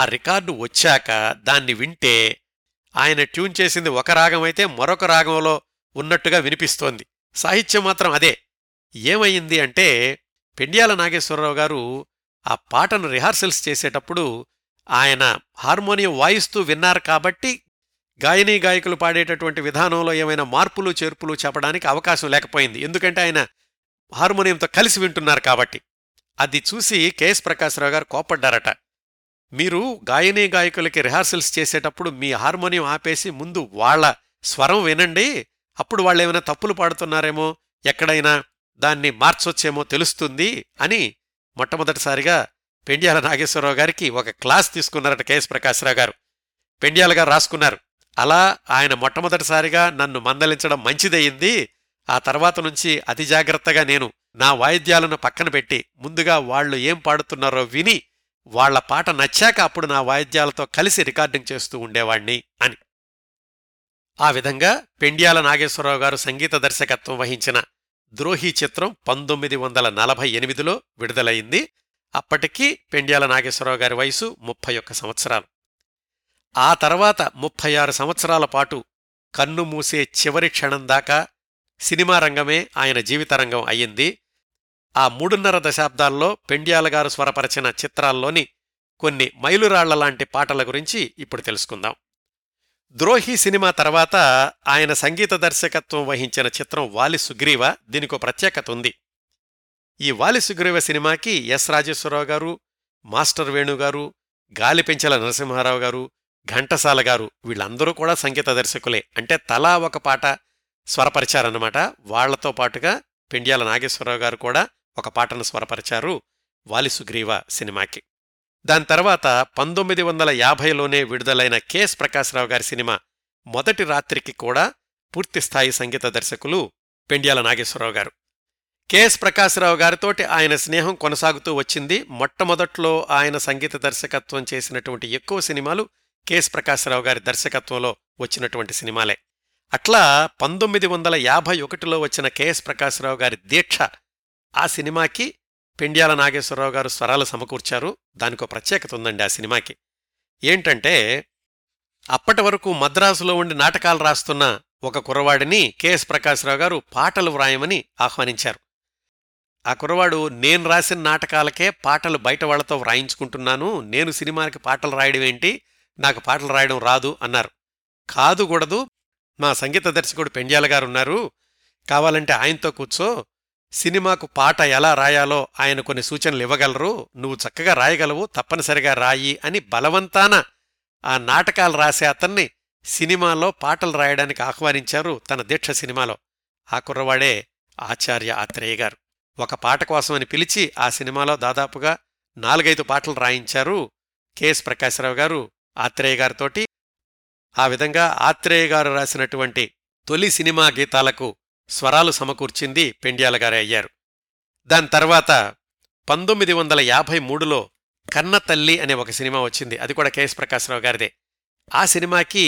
ఆ రికార్డు వచ్చాక దాన్ని వింటే ఆయన ట్యూన్ చేసింది ఒక రాగమైతే మరొక రాగంలో ఉన్నట్టుగా వినిపిస్తోంది. సాహిత్యం మాత్రం అదే. ఏమయ్యింది అంటే పెండ్యాల నాగేశ్వరరావు గారు ఆ పాటను రిహార్సల్స్ చేసేటప్పుడు ఆయన హార్మోనియం వాయిస్తూ విన్నారు కాబట్టి గాయనీ గాయకులు పాడేటటువంటి విధానంలో ఏమైనా మార్పులు చేర్పులు చెప్పడానికి అవకాశం లేకపోయింది. ఎందుకంటే ఆయన హార్మోనియంతో కలిసి వింటున్నారు కాబట్టి. అది చూసి కెఎస్ ప్రకాశ్రావు గారు కోపడ్డారట. మీరు గాయనీ గాయకులకి రిహార్సల్స్ చేసేటప్పుడు మీ హార్మోనియం ఆపేసి ముందు వాళ్ల స్వరం వినండి, అప్పుడు వాళ్ళేమైనా తప్పులు పాడుతున్నారేమో, ఎక్కడైనా దాన్ని మార్చొచ్చేమో తెలుస్తుంది అని మొట్టమొదటిసారిగా పెండ్యాల నాగేశ్వరరావు గారికి ఒక క్లాస్ తీసుకున్నారట కెఎస్ ప్రకాశ్రావు గారు. పెండ్యాల గారు రాసుకున్నారు, అలా ఆయన మొట్టమొదటిసారిగా నన్ను మందలించడం మంచిదయ్యింది. ఆ తర్వాత నుంచి అతి జాగ్రత్తగా నేను నా వాయిద్యాలను పక్కన పెట్టి ముందుగా వాళ్లు ఏం పాడుతున్నారో విని వాళ్ల పాట నచ్చాక అప్పుడు నా వాయిద్యాలతో కలిసి రికార్డింగ్ చేస్తూ ఉండేవాణ్ణి అని. ఆ విధంగా పెండ్యాల నాగేశ్వరరావు గారు సంగీత దర్శకత్వం వహించిన ద్రోహి చిత్రం పంతొమ్మిది వందల నలభై ఎనిమిదిలో విడుదలయింది. అప్పటికీ పెండ్యాల నాగేశ్వరరావు గారి వయసు ముప్పై ఒక్క సంవత్సరాలు. ఆ తర్వాత ముప్పై ఆరు సంవత్సరాల పాటు కన్ను మూసే చివరి క్షణం దాకా సినిమా రంగమే ఆయన జీవితరంగం అయ్యింది. ఆ మూడున్నర దశాబ్దాల్లో పెండ్యాల గారు స్వరపరచిన చిత్రాల్లోని కొన్ని మైలురాళ్లలాంటి పాటల గురించి ఇప్పుడు తెలుసుకుందాం. ద్రోహి సినిమా తర్వాత ఆయన సంగీత దర్శకత్వం వహించిన చిత్రం వాలి సుగ్రీవ. దీనికో ప్రత్యేకత ఉంది. ఈ వాలి సుగ్రీవ సినిమాకి ఎస్ రాజేశ్వరరావు గారు, మాస్టర్ వేణు గారు, గాలిపెంచెల నరసింహారావు గారు, ఘంటసాల గారు వీళ్ళందరూ కూడా సంగీత దర్శకులే. అంటే తలా ఒక పాట స్వరపరిచారన్నమాట. వాళ్లతో పాటుగా పెండ్యాల నాగేశ్వరరావు గారు కూడా ఒక పాటను స్వరపరిచారు వాలి సుగ్రీవ సినిమాకి. దాని తర్వాత పంతొమ్మిది వందల యాభైలోనే విడుదలైన కెఎస్ ప్రకాశ్రావు గారి సినిమా మొదటి రాత్రికి కూడా పూర్తిస్థాయి సంగీత దర్శకులు పెండ్యాల నాగేశ్వరరావు గారు. కెఎస్ ప్రకాశ్రావు గారితోటి ఆయన స్నేహం కొనసాగుతూ వచ్చింది. మొట్టమొదట్లో ఆయన సంగీత దర్శకత్వం చేసినటువంటి ఎక్కువ సినిమాలు కెఎస్ ప్రకాశ్రావు గారి దర్శకత్వంలో వచ్చినటువంటి సినిమాలే. అట్లా పంతొమ్మిది వందల యాభై ఒకటిలో వచ్చిన కెఎస్ ప్రకాశ్రావు గారి దీక్ష ఆ సినిమాకి పెండ్యాల నాగేశ్వరరావు గారు స్వరాలు సమకూర్చారు. దానికో ప్రత్యేకత ఉందండి ఆ సినిమాకి. ఏంటంటే అప్పటి వరకు మద్రాసులో ఉండి నాటకాలు రాస్తున్న ఒక కుర్రవాడిని కెఎస్ ప్రకాశ్రావు గారు పాటలు వ్రాయమని ఆహ్వానించారు. ఆ కుర్రవాడు, నేను రాసిన నాటకాలకే పాటలు బయట వాళ్లతో వ్రాయించుకుంటున్నాను, నేను సినిమాకి పాటలు రాయడం ఏంటి, నాకు పాటలు రాయడం రాదు అన్నారు. కాదుకూడదు, మా సంగీత దర్శకుడు పెండ్యాల గారున్నారు, కావాలంటే ఆయనతో కూర్చో, సినిమాకు పాట ఎలా రాయాలో ఆయన కొన్ని సూచనలు ఇవ్వగలరు, నువ్వు చక్కగా రాయగలవు, తప్పనిసరిగా రాయి అని బలవంతాన ఆ నాటకాలు రాసే అతన్ని సినిమాలో పాటలు రాయడానికి ఆహ్వానించారు తన దీక్ష సినిమాలో. ఆ కుర్రవాడే ఆచార్య ఆత్రేయ గారు. ఒక పాట కోసమని పిలిచి ఆ సినిమాలో దాదాపుగా నాలుగైదు పాటలు రాయించారు కెఎస్ ప్రకాశ్రావు గారు ఆత్రేయ గారితోటి. ఆ విధంగా ఆత్రేయ గారు రాసినటువంటి తొలి సినిమా గీతాలకు స్వరాలు సమకూర్చింది పెండ్యాల గారే అయ్యారు. దాని తర్వాత పంతొమ్మిది వందల యాభై మూడులో కన్న తల్లి అనే ఒక సినిమా వచ్చింది. అది కూడా కెఎస్ ప్రకాశ్రావు గారిదే. ఆ సినిమాకి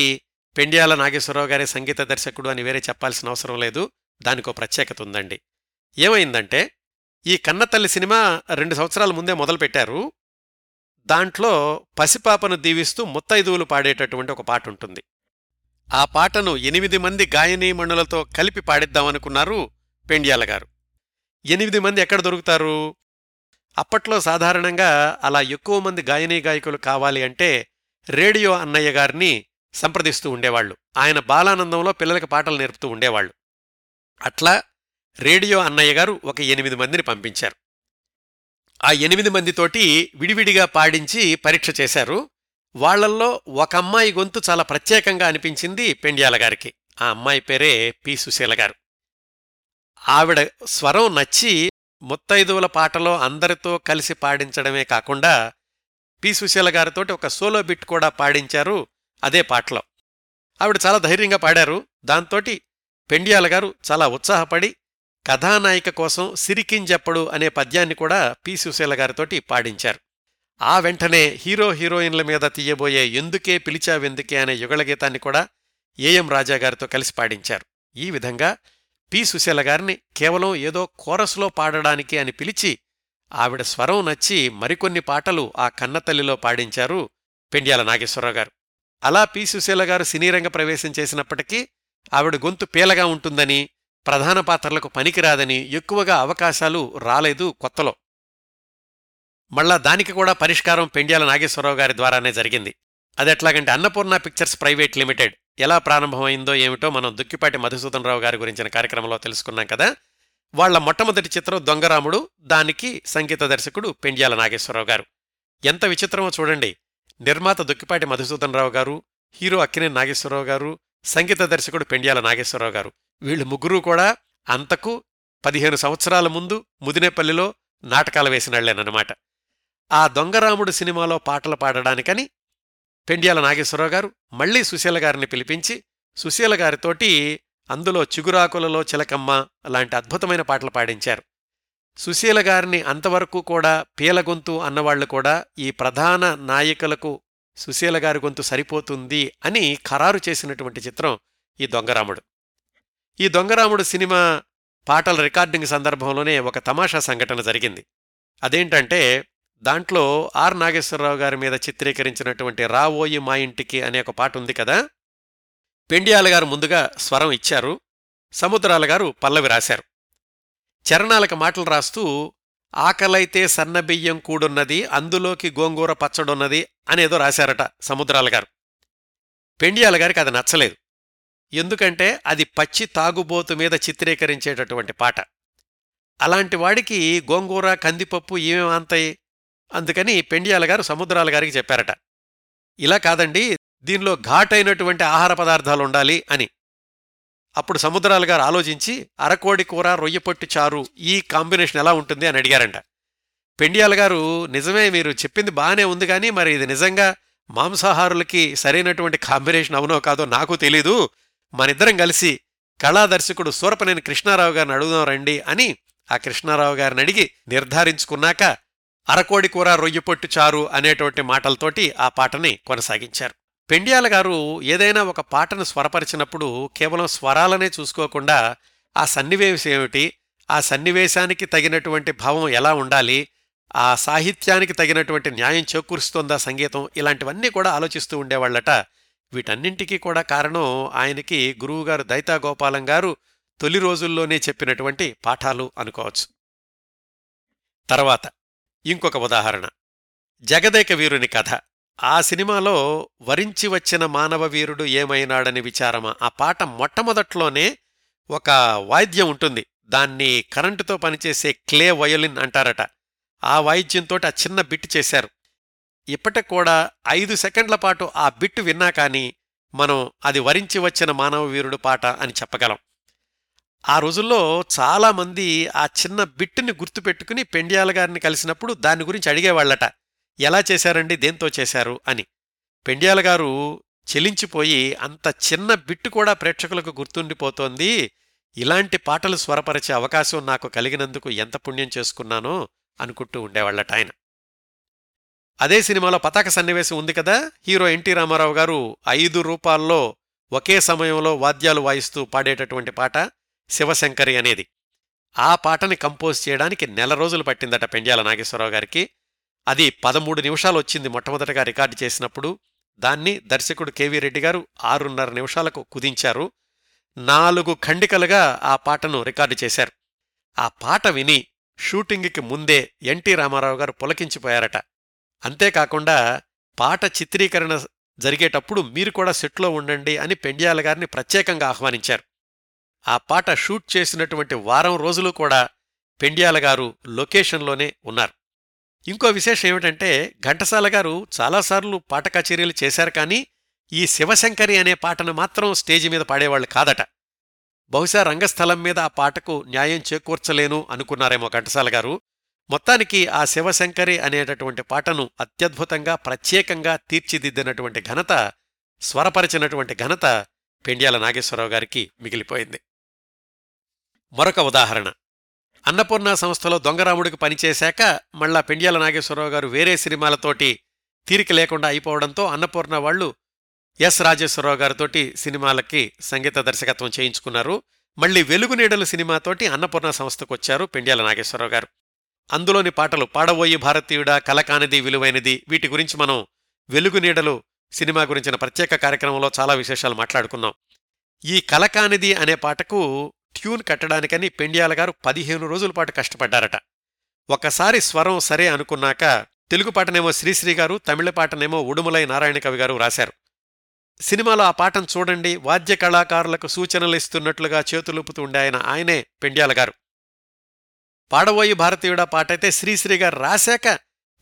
పెండ్యాల నాగేశ్వరరావు గారే సంగీత దర్శకుడు అని వేరే చెప్పాల్సిన అవసరం లేదు. దానికో ప్రత్యేకత ఉందండి. ఏమైందంటే ఈ కన్నతల్లి సినిమా రెండు సంవత్సరాల ముందే మొదలుపెట్టారు. దాంట్లో పసిపాపను దీవిస్తూ ముత్తైదువులు పాడేటటువంటి ఒక పాట ఉంటుంది. ఆ పాటను ఎనిమిది మంది గాయనీమణులతో కలిపి పాడిద్దామనుకున్నారు పెండియాల గారు. ఎనిమిది మంది ఎక్కడ దొరుకుతారు? అప్పట్లో సాధారణంగా అలా ఎక్కువ మంది గాయనీ గాయకులు కావాలి అంటే రేడియో అన్నయ్య గారిని సంప్రదిస్తూ ఉండేవాళ్లు. ఆయన బాలానందంలో పిల్లలకి పాటలు నేర్పుతూ ఉండేవాళ్లు. అట్లా రేడియో అన్నయ్య గారు ఒక ఎనిమిది మందిని పంపించారు. ఆ ఎనిమిది మందితోటి విడివిడిగా పాడించి పరీక్ష చేశారు. వాళ్లల్లో ఒక అమ్మాయి గొంతు చాలా ప్రత్యేకంగా అనిపించింది పెండియాల గారికి. ఆ అమ్మాయి పేరే పి సుశీల గారు. ఆవిడ స్వరం నచ్చి ముత్తైదువుల పాటలో అందరితో కలిసి పాడించడమే కాకుండా పి సుశీల గారితోటి ఒక సోలో బిట్ కూడా పాడించారు అదే పాటలో. ఆవిడ చాలా ధైర్యంగా పాడారు. దాంతోటి పెండియాల గారు చాలా ఉత్సాహపడి కథానాయిక కోసం సిరికింజప్పుడు అనే పద్యాన్ని కూడా పి సుశీల గారితోటి పాడించారు. ఆ వెంటనే హీరో హీరోయిన్ల మీద తీయబోయే ఎందుకే పిలిచావెందుకే అనే యుగళగీతాన్ని కూడా ఏఎం రాజా గారితో కలిసి పాడించారు. ఈ విధంగా పి సుశీల గారిని కేవలం ఏదో కోరస్లో పాడడానికి అని పిలిచి ఆవిడ స్వరం నచ్చి మరికొన్ని పాటలు ఆ కన్నతల్లిలో పాడించారు పెండియాల నాగేశ్వరరావు గారు. అలా పి సుశీల గారు సినీరంగ ప్రవేశం చేసినప్పటికీ ఆవిడ గొంతు పేలగా ఉంటుందని, ప్రధాన పాత్రలకు పనికిరాదని ఎక్కువగా అవకాశాలు రాలేదు కొత్తలో. మళ్ళా దానికి కూడా పరిష్కారం పెండియాల నాగేశ్వరరావు గారి ద్వారానే జరిగింది. అదెట్లాగంటే అన్నపూర్ణ పిక్చర్స్ ప్రైవేట్ లిమిటెడ్ ఎలా ప్రారంభమైందో ఏమిటో మనం దుక్కిపాటి మధుసూదన్ రావు గారి గురించిన కార్యక్రమంలో తెలుసుకున్నాం కదా. వాళ్ల మొట్టమొదటి చిత్రం దొంగరాముడు, దానికి సంగీత దర్శకుడు పెండియాల నాగేశ్వరరావు గారు. ఎంత విచిత్రమో చూడండి, నిర్మాత దుక్కిపాటి మధుసూదన్ రావు గారు, హీరో అక్కినేని నాగేశ్వరరావు గారు, సంగీత దర్శకుడు పెండియాల నాగేశ్వరరావు గారు, వీళ్ళు ముగ్గురూ కూడా అంతకు పదిహేను సంవత్సరాల ముందు ముదినేపల్లిలో నాటకాలు వేసినాళ్లేనమాట. ఆ దొంగరాముడు సినిమాలో పాటలు పాడడానికని పెండియాల నాగేశ్వరరావు గారు మళ్లీ సుశీల గారిని పిలిపించి సుశీల గారితోటి అందులో చిగురాకులలో చిలకమ్మ లాంటి అద్భుతమైన పాటలు పాడించారు. సుశీల గారిని అంతవరకు కూడా పీలగొంతు అన్నవాళ్లు కూడా ఈ ప్రధాన నాయికలకు సుశీల గారి గొంతు సరిపోతుంది అని ఖరారు చేసినటువంటి చిత్రం ఈ దొంగరాముడు. ఈ దొంగరాముడు సినిమా పాటల రికార్డింగ్ సందర్భంలోనే ఒక తమాషా సంఘటన జరిగింది. అదేంటంటే దాంట్లో ఆర్ నాగేశ్వరరావు గారి మీద చిత్రీకరించినటువంటి రావోయి మా ఇంటికి అనే ఒక పాట ఉంది కదా, పెండియాల గారు ముందుగా స్వరం ఇచ్చారు, సముద్రాల గారు పల్లవి రాశారు. చరణాలకు మాటలు రాస్తూ ఆకలైతే సన్నబియ్యం కూడున్నది అందులోకి గోంగూర పచ్చడున్నది అనేదో రాశారట సముద్రాల గారు. పెండియాల గారికి అది నచ్చలేదు. ఎందుకంటే అది పచ్చి తాగుబోతు మీద చిత్రీకరించేటటువంటి పాట. అలాంటి వాడికి గోంగూర కందిపప్పు ఏమేమంతాయి? అందుకని పెండియాల గారు సముద్రాల గారికి చెప్పారట, ఇలా కాదండి, దీనిలో ఘాటైనటువంటి ఆహార పదార్థాలు ఉండాలి అని. అప్పుడు సముద్రాల గారు ఆలోచించి అరకోడి కూర, రొయ్యపొట్టు చారు, ఈ కాంబినేషన్ ఎలా ఉంటుంది అని అడిగారంట. పెండియాల గారు, నిజమే, మీరు చెప్పింది బాగానే ఉంది, కానీ మరి ఇది నిజంగా మాంసాహారులకి సరైనటువంటి కాంబినేషన్ అవునో కాదో నాకు తెలీదు, మనిద్దరం కలిసి కళాదర్శకుడు సూరపనేని కృష్ణారావు గారిని అడుగుదాం రండి అని ఆ కృష్ణారావు గారిని అడిగి నిర్ధారించుకున్నాక అరకోడి కూర, రొయ్యపొట్టు చారు అనేటువంటి మాటలతోటి ఆ పాటని కొనసాగించారు. పెండియాల గారు ఏదైనా ఒక పాటను స్వరపరిచినప్పుడు కేవలం స్వరాలనే చూసుకోకుండా ఆ సన్నివేశం ఏమిటి, ఆ సన్నివేశానికి తగినటువంటి భావం ఎలా ఉండాలి, ఆ సాహిత్యానికి తగినటువంటి న్యాయం చేకూరుస్తోందా సంగీతం, ఇలాంటివన్నీ కూడా ఆలోచిస్తూ ఉండేవాళ్లట. వీటన్నింటికీ కూడా కారణం ఆయనకి గురువుగారు దైతా గోపాలం గారు తొలి రోజుల్లోనే చెప్పినటువంటి పాఠాలు అనుకోవచ్చు. తర్వాత ఇంకొక ఉదాహరణ, జగదేక వీరుని కథ. ఆ సినిమాలో వరించి వచ్చిన మానవ వీరుడు ఏమైనాడని విచారమా, ఆ పాట మొట్టమొదట్లోనే ఒక వాయిద్యం ఉంటుంది, దాన్ని కరెంటుతో పనిచేసే క్లే వయోలిన్ అంటారట. ఆ వాయిద్యంతోటి ఆ చిన్న బిట్టు చేశారు. ఇప్పటికి కూడా ఐదు సెకండ్ల పాటు ఆ బిట్టు విన్నా కానీ మనం అది వరించి వచ్చిన మానవ వీరుడు పాట అని చెప్పగలం. ఆ రోజుల్లో చాలామంది ఆ చిన్న బిట్టుని గుర్తుపెట్టుకుని పెండియాల గారిని కలిసినప్పుడు దాని గురించి అడిగేవాళ్లట, ఎలా చేశారండి, దేంతో చేశారు అని. పెండియాల గారు చెలించిపోయి, అంత చిన్న బిట్టు కూడా ప్రేక్షకులకు గుర్తుండిపోతోంది, ఇలాంటి పాటలు స్వరపరిచే అవకాశం నాకు కలిగినందుకు ఎంత పుణ్యం చేసుకున్నానో అనుకుంటూ ఉండేవాళ్లట ఆయన. అదే సినిమాలో పతాక సన్నివేశం ఉంది కదా, హీరో ఎన్టీ రామారావు గారు ఐదు రూపాల్లో ఒకే సమయంలో వాద్యాలు వాయిస్తూ పాడేటటువంటి పాట శివశంకరి అనేది. ఆ పాటని కంపోజ్ చేయడానికి నెల రోజులు పట్టిందట పెండ్యాల నాగేశ్వరరావు గారికి. అది పదమూడు నిమిషాలు వచ్చింది మొట్టమొదటగా రికార్డు చేసినప్పుడు. దాన్ని దర్శకుడు కెవి రెడ్డి గారు ఆరున్నర నిమిషాలకు కుదించారు. నాలుగు ఖండికలుగా ఆ పాటను రికార్డు చేశారు. ఆ పాట విని షూటింగ్కి ముందే ఎన్టీ రామారావు గారు పులకించిపోయారట. అంతేకాకుండా పాట చిత్రీకరణ జరిగేటప్పుడు మీరు కూడా సెట్లో ఉండండి అని పెండ్యాల గారిని ప్రత్యేకంగా ఆహ్వానించారు. ఆ పాట షూట్ చేసినటువంటి వారం రోజులు కూడా పెండ్యాల గారు లొకేషన్లోనే ఉన్నారు. ఇంకో విశేషం ఏమిటంటే, ఘంటసాల గారు చాలాసార్లు పాట కచేరీలు చేశారు, కానీ ఈ శివశంకరి అనే పాటను మాత్రం స్టేజి మీద పాడేవాళ్లు కాదట. బహుశా రంగస్థలం మీద ఆ పాటకు న్యాయం చేకూర్చలేను అనుకున్నారేమో ఘంటసాల గారు. మొత్తానికి ఆ శివశంకరి అనేటటువంటి పాటను అత్యద్భుతంగా ప్రత్యేకంగా తీర్చిదిద్దినటువంటి ఘనత, స్వరపరిచినటువంటి ఘనత పెండ్యాల నాగేశ్వరరావు గారికి మిగిలిపోయింది. మరొక ఉదాహరణ, అన్నపూర్ణ సంస్థలో దొంగరాముడికి పనిచేశాక మళ్ళా పెండ్యాల నాగేశ్వరరావు గారు వేరే సినిమాలతోటి తీరిక లేకుండా అయిపోవడంతో అన్నపూర్ణ వాళ్లు ఎస్ రాజేశ్వరరావు గారితోటి సినిమాలకి సంగీత దర్శకత్వం చేయించుకున్నారు. మళ్లీ వెలుగునీడలు సినిమాతోటి అన్నపూర్ణ సంస్థకొచ్చారు పెండ్యాల నాగేశ్వరరావు గారు. అందులోని పాటలు పాడబోయి భారతీయుడా, కలకానిది విలువైనది, వీటి గురించి మనం వెలుగునీడలు సినిమా గురించిన ప్రత్యేక కార్యక్రమంలో చాలా విశేషాలు మాట్లాడుకున్నాం. ఈ కలకానిది అనే పాటకు ట్యూన్ కట్టడానికని పెండ్యాల గారు పదిహేను రోజుల పాటు కష్టపడ్డారట. ఒక్కసారి స్వరం సరే అనుకున్నాక తెలుగు పాటనేమో శ్రీశ్రీ గారు, తమిళ పాటనేమో ఉడుమలై నారాయణ కవి గారు రాశారు. సినిమాలో ఆ పాటను చూడండి, వాద్య కళాకారులకు సూచనలిస్తున్నట్లుగా చేతులుపుతూ ఉండే ఆయన ఆయనే పెండ్యాల గారు. పాడబోయి భారతీయుడా పాటైతే శ్రీశ్రీ గారు రాశాక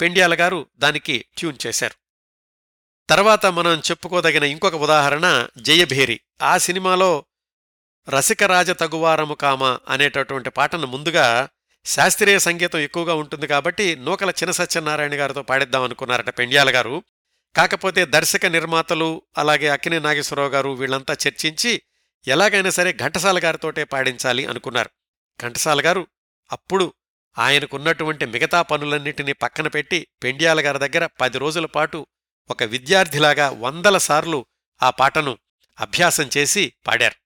పెండ్యాల గారు దానికి ట్యూన్ చేశారు. తర్వాత మనం చెప్పుకోదగిన ఇంకొక ఉదాహరణ జయభేరి. ఆ సినిమాలో రసికరాజ తగువారము కామ అనేటటువంటి పాటను ముందుగా శాస్త్రీయ సంగీతం ఎక్కువగా ఉంటుంది కాబట్టి నూకల చిన సత్యనారాయణ గారితో పాడిద్దామనుకున్నారట పెండ్యాల గారు. కాకపోతే దర్శక నిర్మాతలు అలాగే అక్కినే నాగేశ్వరరావు గారు వీళ్లంతా చర్చించి ఎలాగైనా సరే ఘంటసాల గారితోటే పాడించాలి అనుకున్నారు. ఘంటసాల గారు అప్పుడు ఆయనకున్నటువంటి మిగతా పనులన్నింటినీ పక్కన పెట్టి పెండ్యాల గారి దగ్గర పది రోజుల పాటు ఒక విద్యార్థిలాగా వందల సార్లు ఆ పాటను అభ్యాసం చేసి పాడారు.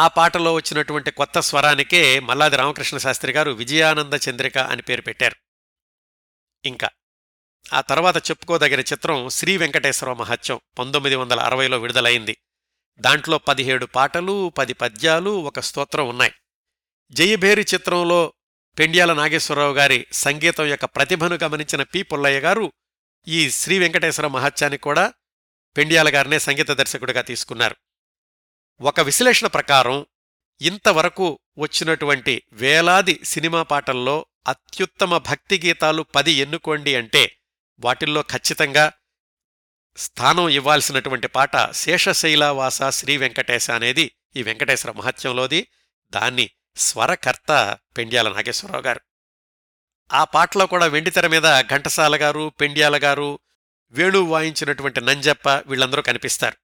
ఆ పాటలో వచ్చినటువంటి కొత్త స్వరానికే మల్లాది రామకృష్ణ శాస్త్రి గారు విజయానంద చంద్రిక అని పేరు పెట్టారు. ఇంకా ఆ తర్వాత చెప్పుకోదగిన చిత్రం శ్రీ వెంకటేశ్వర మహత్యం పంతొమ్మిది వందల అరవైలో విడుదలైంది. దాంట్లో పదిహేడు పాటలు, పది పద్యాలు, ఒక స్తోత్రం ఉన్నాయి. జయభేరి చిత్రంలో పెండ్యాల నాగేశ్వరరావు గారి సంగీతం యొక్క ప్రతిభను గమనించిన పి పుల్లయ్య గారు ఈ శ్రీ వెంకటేశ్వర మహత్యానికి కూడా పెండ్యాల గారినే సంగీత దర్శకుడిగా తీసుకున్నారు. ఒక విశ్లేషణ ప్రకారం ఇంతవరకు వచ్చినటువంటి వేలాది సినిమా పాటల్లో అత్యుత్తమ భక్తి గీతాలు పది ఎన్నుకోండి అంటే వాటిల్లో ఖచ్చితంగా స్థానం ఇవ్వాల్సినటువంటి పాట శేషశైలావాస శ్రీ వెంకటేశ అనేది ఈ వెంకటేశ్వర మహత్యంలోది. దాన్ని స్వరకర్త పెండ్యాల నాగేశ్వరరావు గారు. ఆ పాటలో కూడా వెండితెర మీద ఘంటసాల గారు, పెండ్యాల గారు, వేణువు వాయించినటువంటి నంజప్ప వీళ్ళందరూ కనిపిస్తారు.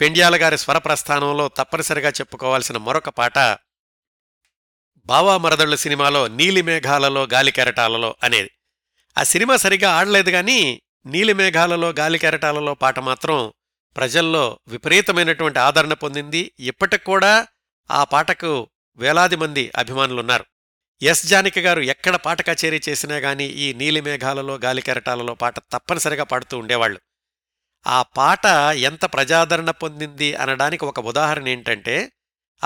పెండ్యాల గారి స్వర ప్రస్థానంలో తప్పనిసరిగా చెప్పుకోవాల్సిన మరొక పాట బావా మరదళ్ళు సినిమాలో నీలిమేఘాలలో గాలికెరటాలలో అనేది. ఆ సినిమా సరిగా ఆడలేదు కానీ నీలిమేఘాలలో గాలికెరటాలలో పాట మాత్రం ప్రజల్లో విపరీతమైనటువంటి ఆదరణ పొందింది. ఇప్పటికి కూడా ఆ పాటకు వేలాది మంది అభిమానులున్నారు. ఎస్ జానకి గారు ఎక్కడ పాట కచేరీ చేసినా గానీ ఈ నీలిమేఘాలలో గాలికెరటాలలో పాట తప్పనిసరిగా పాడుతూ ఉండేవాళ్లు. ఆ పాట ఎంత ప్రజాదరణ పొందింది అనడానికి ఒక ఉదాహరణ ఏంటంటే,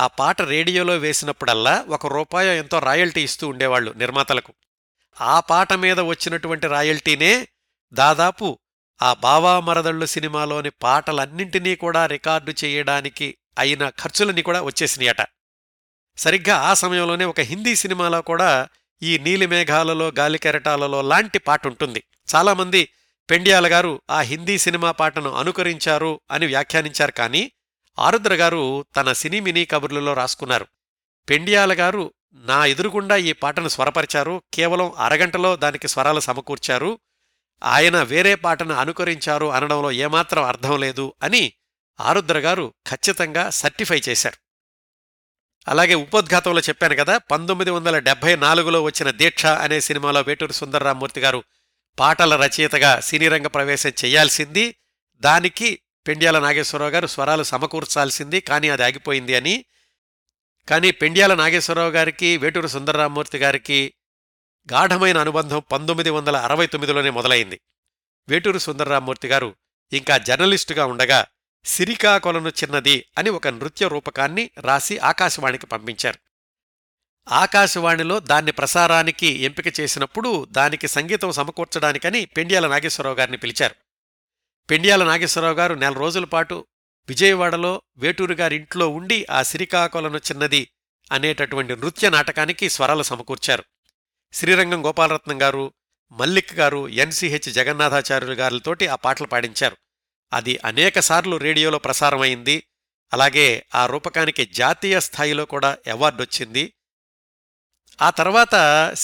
ఆ పాట రేడియోలో వేసినప్పుడల్లా ఒక రూపాయో ఎంతో రాయల్టీ ఇస్తూ ఉండేవాళ్లు నిర్మాతలకు. ఆ పాట మీద వచ్చినటువంటి రాయల్టీనే దాదాపు ఆ బావా మరదళ్ళు సినిమాలోని పాటలన్నింటినీ కూడా రికార్డు చేయడానికి అయిన ఖర్చులన్నీ కూడా వచ్చేసినాయట. సరిగ్గా ఆ సమయంలోనే ఒక హిందీ సినిమాలో కూడా ఈ నీలిమేఘాలలో గాలికెరటాలలో లాంటి పాట ఉంటుంది. చాలామంది పెండ్యాల గారు ఆ హిందీ సినిమా పాటను అనుకరించారు అని వ్యాఖ్యానించారు. కానీ ఆరుద్ర గారు తన సినీ మినీ కబుర్లలో రాసుకున్నారు, పెండ్యాల గారు నా ఎదురుగుండా ఈ పాటను స్వరపరిచారు, కేవలం అరగంటలో దానికి స్వరాలు సమకూర్చారు, ఆయన వేరే పాటను అనుకరించారు అనడంలో ఏమాత్రం అర్థం లేదు అని ఆరుద్ర గారు ఖచ్చితంగా సర్టిఫై చేశారు. అలాగే ఉపోద్ఘాతంలో చెప్పాను కదా, పంతొమ్మిది వందల డెబ్బై నాలుగులో వచ్చిన దీక్ష అనే సినిమాలో వేటూరి సుందరరామమూర్తి గారు పాటల రచయితగా సినీరంగ ప్రవేశం చేయాల్సింది, దానికి పెండ్యాల నాగేశ్వరరావు గారు స్వరాలు సమకూర్చాల్సింది, కానీ అది ఆగిపోయింది అని కానీ పెండ్యాల నాగేశ్వరరావు గారికి వేటూరు సుందరరామమూర్తి గారికి గాఢమైన అనుబంధం పంతొమ్మిది వందల అరవై తొమ్మిదిలోనే మొదలైంది. వేటూరు సుందరరామమూర్తి గారు ఇంకా జర్నలిస్టుగా ఉండగా సిరికాకొలను చిన్నది అని ఒక నృత్య రూపకాన్ని రాసి ఆకాశవాణికి పంపించారు. ఆకాశవాణిలో దాన్ని ప్రసారానికి ఎంపిక చేసినప్పుడు దానికి సంగీతం సమకూర్చడానికని పెండ్యాల నాగేశ్వరరావు గారిని పిలిచారు. పెండ్యాల నాగేశ్వరరావు గారు నెల రోజుల పాటు విజయవాడలో వేటూరు గారింట్లో ఉండి ఆ సిరికాకొలను చిన్నది అనేటటువంటి నృత్య నాటకానికి స్వరాలు సమకూర్చారు. శ్రీరంగం గోపాలరత్నం గారు, మల్లిక్ గారు, ఎన్సిహెచ్ జగన్నాథాచార్యులు గారితోటి ఆ పాటలు పాడించారు. అది అనేకసార్లు రేడియోలో ప్రసారమైంది. అలాగే ఆ రూపకానికి జాతీయ స్థాయిలో కూడా అవార్డు వచ్చింది. ఆ తర్వాత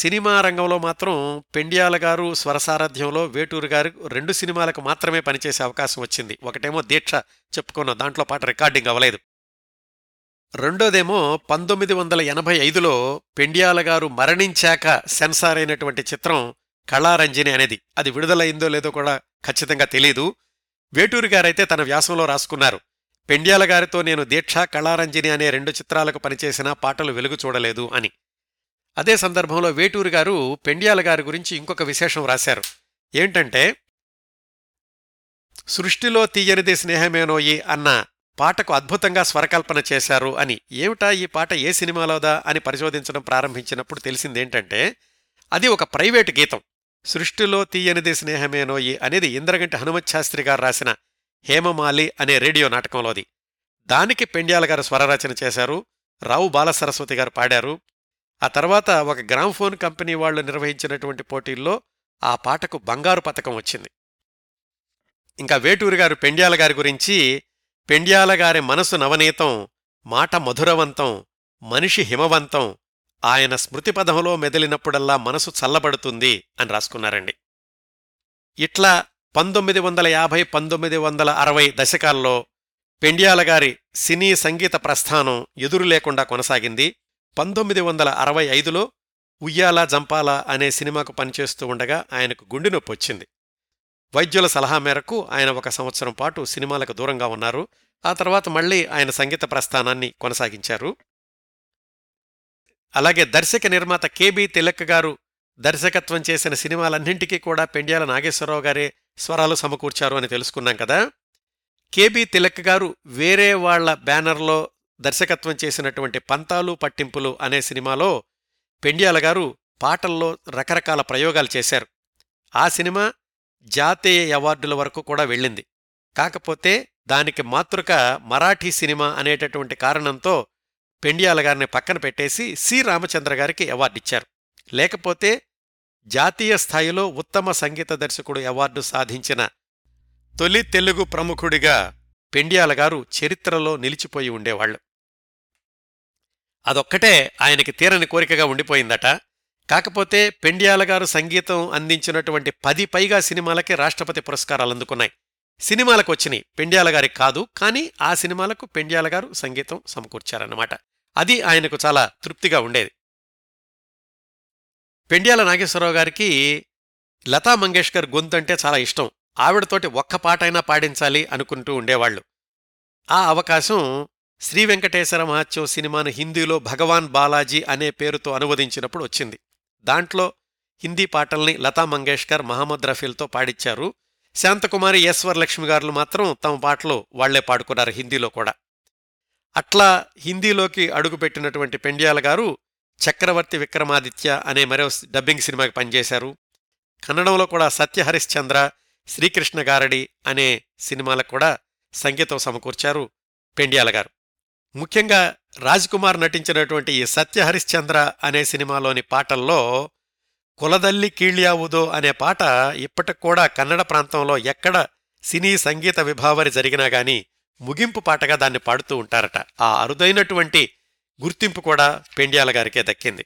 సినిమా రంగంలో మాత్రం పెండ్యాల గారు స్వరసారథ్యంలో వేటూరు గారు రెండు సినిమాలకు మాత్రమే పనిచేసే అవకాశం వచ్చింది. ఒకటేమో దీక్ష చెప్పుకున్న, దాంట్లో పాట రికార్డింగ్ అవ్వలేదు. రెండోదేమో పంతొమ్మిది వందల ఎనభై ఐదులో పెండ్యాల గారు మరణించాక సెన్సార్ అయినటువంటి చిత్రం కళారంజిని అనేది. అది విడుదలైందో లేదో కూడా ఖచ్చితంగా తెలీదు. వేటూరు గారైతే తన వ్యాసంలో రాసుకున్నారు, పెండ్యాల గారితో నేను దీక్ష, కళారంజిని అనే రెండు చిత్రాలకు పనిచేసిన పాటలు వెలుగు చూడలేదు అని. అదే సందర్భంలో వేటూరు గారు పెండ్యాల గారి గురించి ఇంకొక విశేషం రాశారు. ఏంటంటే, సృష్టిలో తీయనిది స్నేహమేనోయి అన్న పాటకు అద్భుతంగా స్వరకల్పన చేశారు అని. ఏమిటా ఈ పాట, ఏ సినిమాలోదా అని పరిశోధించడం ప్రారంభించినప్పుడు తెలిసిందేంటంటే అది ఒక ప్రైవేటు గీతం. సృష్టిలో తీయనిది స్నేహమేనోయి అనేది ఇంద్రగంటి హనుమత్ శాస్త్రి గారు రాసిన హేమమాలి అనే రేడియో నాటకంలోది. దానికి పెండ్యాల గారు స్వరరచన చేశారు, రావు బాలసరస్వతి గారు పాడారు. ఆ తర్వాత ఒక గ్రామ్ఫోన్ కంపెనీ వాళ్లు నిర్వహించినటువంటి పోటీల్లో ఆ పాటకు బంగారు పతకం వచ్చింది. ఇంకా వేటూరు గారు పెండ్యాల గారి గురించి పెండ్యాల గారి మనసు నవనీతం, మాట మధురవంతం, మనిషి హిమవంతం, ఆయన స్మృతిపదంలో మెదిలినప్పుడల్లా మనసు చల్లబడుతుంది అని రాసుకున్నారండి. ఇట్లా పంతొమ్మిది వందల యాభై పంతొమ్మిది వందల అరవై దశకాల్లో పెండ్యాల గారి సినీ సంగీత ప్రస్థానం ఎదురు లేకుండా కొనసాగింది. పంతొమ్మిది వందల అరవై ఐదులో ఉయ్యాలా జంపాలా అనే సినిమాకు పనిచేస్తూ ఉండగా ఆయనకు గుండె నొప్పి వచ్చింది. వైద్యుల సలహా మేరకు ఆయన ఒక సంవత్సరం పాటు సినిమాలకు దూరంగా ఉన్నారు. ఆ తర్వాత మళ్లీ ఆయన సంగీత ప్రస్థానాన్ని కొనసాగించారు. అలాగే దర్శక నిర్మాత కెబి తిలక్ గారు దర్శకత్వం చేసిన సినిమాలన్నింటికీ కూడా పెండ్యాల నాగేశ్వరరావు గారే స్వరాలు సమకూర్చారు అని తెలుసుకున్నాం కదా. కెబి తిలక్ గారు వేరే వాళ్ల బ్యానర్లో దర్శకత్వం చేసినటువంటి పంతాలు పట్టింపులు అనే సినిమాలో పెండ్యాల గారు పాటల్లో రకరకాల ప్రయోగాలు చేశారు. ఆ సినిమా జాతీయ అవార్డుల వరకు కూడా వెళ్ళింది. కాకపోతే దానికి మాతృక మరాఠీ సినిమా అనేటటువంటి కారణంతో పెండ్యాల గారిని పక్కన పెట్టేసి సి రామచంద్ర గారికి అవార్డిచ్చారు. లేకపోతే జాతీయ స్థాయిలో ఉత్తమ సంగీత దర్శకుడు అవార్డు సాధించిన తొలి తెలుగు ప్రముఖుడిగా పెండ్యాల గారు చరిత్రలో నిలిచిపోయి ఉండేవాళ్లు. అదొక్కటే ఆయనకి తీరని కోరికగా ఉండిపోయిందట. కాకపోతే పెండ్యాల గారు సంగీతం అందించినటువంటి పది పైగా సినిమాలకి రాష్ట్రపతి పురస్కారాలు అందుకున్నాయి. సినిమాలకు వచ్చినాయి, పెండ్యాల గారికి కాదు. కానీ ఆ సినిమాలకు పెండ్యాల గారు సంగీతం సమకూర్చారన్నమాట. అది ఆయనకు చాలా తృప్తిగా ఉండేది. పెండ్యాల నాగేశ్వరరావు గారికి లతా మంగేష్కర్ గొంతంటే చాలా ఇష్టం. ఆవిడతోటి ఒక్క పాటైనా పాడించాలి అనుకుంటూ ఉండేవాళ్లు. ఆ అవకాశం శ్రీ వెంకటేశ్వర మహాత్సవ సినిమాను హిందీలో భగవాన్ బాలాజీ అనే పేరుతో అనువదించినప్పుడు వచ్చింది. దాంట్లో హిందీ పాటల్ని లతా మంగేష్కర్, మహమ్మద్ రఫీల్తో పాడిచ్చారు. శాంతకుమారి, ఈశ్వర్ లక్ష్మి గారులు మాత్రం తమ పాటలు వాళ్లే పాడుకున్నారు హిందీలో కూడా. అట్లా హిందీలోకి అడుగుపెట్టినటువంటి పెండ్యాల గారు చక్రవర్తి విక్రమాదిత్య అనే మరో డబ్బింగ్ సినిమాకి పనిచేశారు. కన్నడంలో కూడా సత్యహరిశ్చంద్ర, శ్రీకృష్ణ గారడి అనే సినిమాలకు కూడా సంగీతం సమకూర్చారు పెండ్యాల గారు. ముఖ్యంగా రాజ్ కుమార్ నటించినటువంటి ఈ సత్యహరిశ్చంద్ర అనే సినిమాలోని పాటల్లో కులదల్లి కీళ్యావుదో అనే పాట ఇప్పటికి కూడా కన్నడ ప్రాంతంలో ఎక్కడ సినీ సంగీత విభావరి జరిగినా గానీ ముగింపు పాటగా దాన్ని పాడుతూ ఉంటారట. ఆ అరుదైనటువంటి గుర్తింపు కూడా పెండ్యాల గారికే దక్కింది.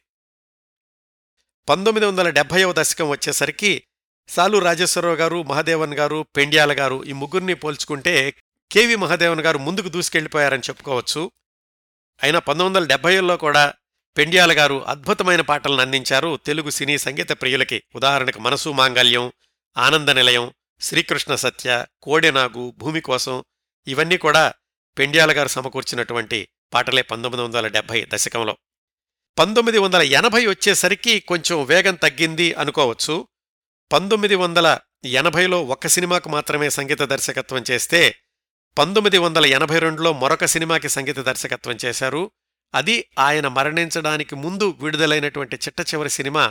పంతొమ్మిది వందల డెబ్బైవ దశకం వచ్చేసరికి సాలు రాజేశ్వరరావు గారు, మహాదేవన్ గారు, పెండ్యాల గారు ఈ ముగ్గురిని పోల్చుకుంటే కెవి మహాదేవన్ గారు ముందుకు దూసుకెళ్లిపోయారని చెప్పుకోవచ్చు. అయినా పంతొమ్మిది వందల డెబ్బైల్లో కూడా పెండ్యాల గారు అద్భుతమైన పాటలను అందించారు తెలుగు సినీ సంగీత ప్రియులకి. ఉదాహరణకు మనసు మాంగళ్యం, ఆనంద నిలయం, శ్రీకృష్ణ సత్య, కోడెనాగు, భూమి కోసం ఇవన్నీ కూడా పెండ్యాల గారు సమకూర్చినటువంటి పాటలే పంతొమ్మిది వందల డెబ్బై దశకంలో. పంతొమ్మిది వందల ఎనభై వచ్చేసరికి కొంచెం వేగం తగ్గింది అనుకోవచ్చు. పంతొమ్మిది వందల ఎనభైలో ఒక్క సినిమాకు మాత్రమే సంగీత దర్శకత్వం చేస్తే పంతొమ్మిది వందల ఎనభై రెండులో మరొక సినిమాకి సంగీత దర్శకత్వం చేశారు. అది ఆయన మరణించడానికి ముందు విడుదలైనటువంటి చిట్ట చివరి సినిమా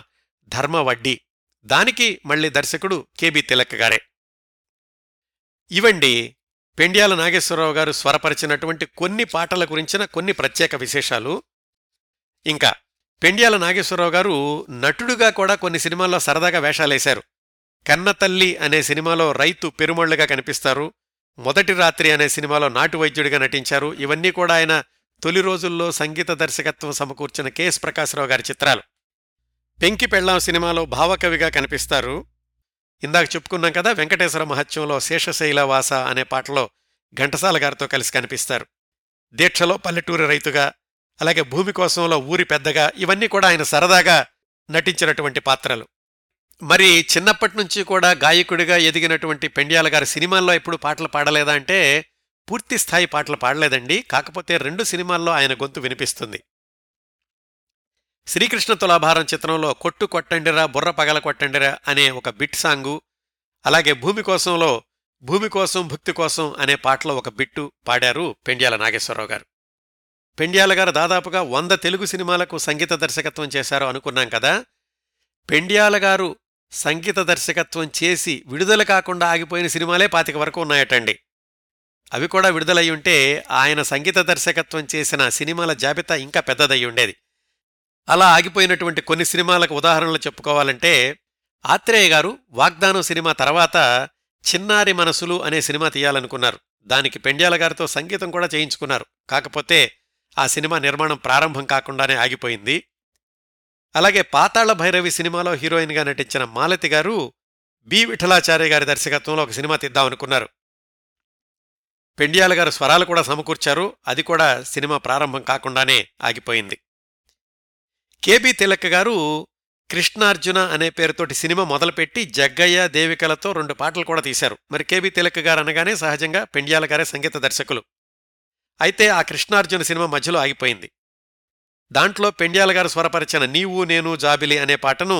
ధర్మవడ్డీ. దానికి మళ్లీ దర్శకుడు కెబి తిలక్ గారే. ఇవండి పెండ్యాల నాగేశ్వరరావు గారు స్వరపరిచినటువంటి కొన్ని పాటల గురించిన కొన్ని ప్రత్యేక విశేషాలు. ఇంకా పెండ్యాల నాగేశ్వరరావు గారు నటుడుగా కూడా కొన్ని సినిమాల్లో సరదాగా వేషాలేశారు. కన్నతల్లి అనే సినిమాలో రైతు పెరుమళ్లుగా కనిపిస్తారు. మొదటి రాత్రి అనే సినిమాలో నాటు వైద్యుడిగా నటించారు. ఇవన్నీ కూడా ఆయన తొలి రోజుల్లో సంగీత దర్శకత్వం సమకూర్చిన కెఎస్ ప్రకాశ్రావు గారి చిత్రాలు. పెంకి పెళ్ళాం సినిమాలో భావకవిగా కనిపిస్తారు. ఇందాక చెప్పుకున్నాం కదా, వెంకటేశ్వర మహత్యంలో శేషశైలవాస అనే పాటలో ఘంటసాల గారితో కలిసి కనిపిస్తారు. దీక్షలో పల్లెటూరి రైతుగా, అలాగే భూమి కోసంలో ఊరి పెద్దగా, ఇవన్నీ కూడా ఆయన సరదాగా నటించినటువంటి పాత్రలు. మరి చిన్నప్పటి నుంచి కూడా గాయకుడిగా ఎదిగినటువంటి పెండ్యాల గారి సినిమాల్లో ఎప్పుడు పాటలు పాడలేదా అంటే పూర్తి స్థాయి పాటలు పాడలేదండి. కాకపోతే రెండు సినిమాల్లో ఆయన గొంతు వినిపిస్తుంది. శ్రీకృష్ణ తులాభారం చిత్రంలో కొట్టు కొట్టండిరా బుర్ర పగల కొట్టండిరా అనే ఒక బిట్ సాంగు, అలాగే భూమి కోసంలో భూమి కోసం భుక్తి కోసం అనే పాటలో ఒక బిట్టు పాడారు పెండ్యాల నాగేశ్వరరావు గారు. పెండ్యాల గారు దాదాపుగా వంద తెలుగు సినిమాలకు సంగీత దర్శకత్వం చేశారు అనుకున్నాం కదా. పెండ్యాల గారు సంగీత దర్శకత్వం చేసి విడుదల కాకుండా ఆగిపోయిన సినిమాలే పాతిక వరకు ఉన్నాయటండి. అవి కూడా విడుదలయ్యుంటే ఆయన సంగీత దర్శకత్వం చేసిన సినిమాల జాబితా ఇంకా పెద్దదయ్యి ఉండేది. అలా ఆగిపోయినటువంటి కొన్ని సినిమాలకు ఉదాహరణలు చెప్పుకోవాలంటే ఆత్రేయ గారు వాగ్దానం సినిమా తర్వాత చిన్నారి మనసులు అనే సినిమా తీయాలనుకున్నారు. దానికి పెండ్యాల గారితో సంగీతం కూడా చేయించుకున్నారు. కాకపోతే ఆ సినిమా నిర్మాణం ప్రారంభం కాకుండానే ఆగిపోయింది. అలాగే పాతాళ భైరవి సినిమాలో హీరోయిన్గా నటించిన మాలతి గారు బి విఠలాచార్య గారి దర్శకత్వంలో ఒక సినిమా తీద్దామనుకున్నారు. పెండ్యాల గారు స్వరాలు కూడా సమకూర్చారు. అది కూడా సినిమా ప్రారంభం కాకుండానే ఆగిపోయింది. కెబి తిలక్ గారు కృష్ణార్జున అనే పేరుతోటి సినిమా మొదలుపెట్టి జగ్గయ్య దేవికలతో రెండు పాటలు కూడా తీశారు. మరి కెబి తిలక్ గారు అనగానే సహజంగా పెండ్యాల గారే సంగీత దర్శకులు. అయితే ఆ కృష్ణార్జున సినిమా మధ్యలో ఆగిపోయింది. దాంట్లో పెండ్యాల గారు స్వరపరిచిన నీవు నేను జాబిలి అనే పాటను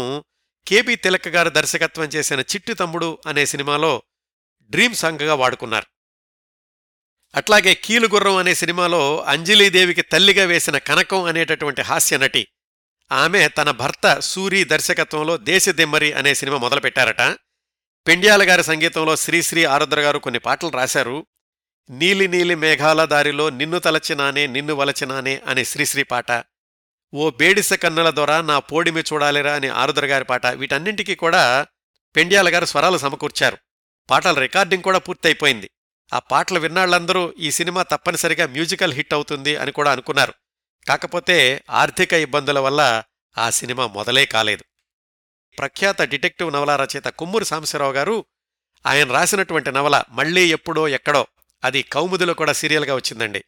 కెబి తిలక్ గారు దర్శకత్వం చేసిన చిట్టి తమ్ముడు అనే సినిమాలో డ్రీమ్ సాంగ్గా వాడుకున్నారు. అట్లాగే కీలుగుర్రం అనే సినిమాలో అంజలీదేవికి తల్లిగా వేసిన కనకం అనేటటువంటి హాస్య నటి ఆమె తన భర్త సూరి దర్శకత్వంలో దేశదిమ్మరి అనే సినిమా మొదలుపెట్టారట. పెండ్యాల గారి సంగీతంలో శ్రీశ్రీ ఆరుద్ర గారు కొన్ని పాటలు రాశారు. నీలి నీలి మేఘాల దారిలో నిన్ను తలచినానే నిన్ను వలచినానే అనే శ్రీశ్రీ పాట, ఓ బేడిస కన్నుల ద్వారా నా పోడిమి చూడాలిరా అనే ఆరుద్ర గారి పాట, వీటన్నింటికీ కూడా పెండ్యాల గారు స్వరాలు సమకూర్చారు. పాటల రికార్డింగ్ కూడా పూర్తయిపోయింది. ఆ పాటలు విన్నాళ్లందరూ ఈ సినిమా తప్పనిసరిగా మ్యూజికల్ హిట్ అవుతుంది అని కూడా అనుకున్నారు. కాకపోతే ఆర్థిక ఇబ్బందుల వల్ల ఆ సినిమా మొదలే కాలేదు. ప్రఖ్యాత డిటెక్టివ్ నవల రచయిత కొమ్మూరి సాంబశివరావు గారు ఆయన రాసినటువంటి నవల మళ్లీ ఎప్పుడో ఎక్కడో, అది కౌముదిలో కూడా సీరియల్గా వచ్చిందండి.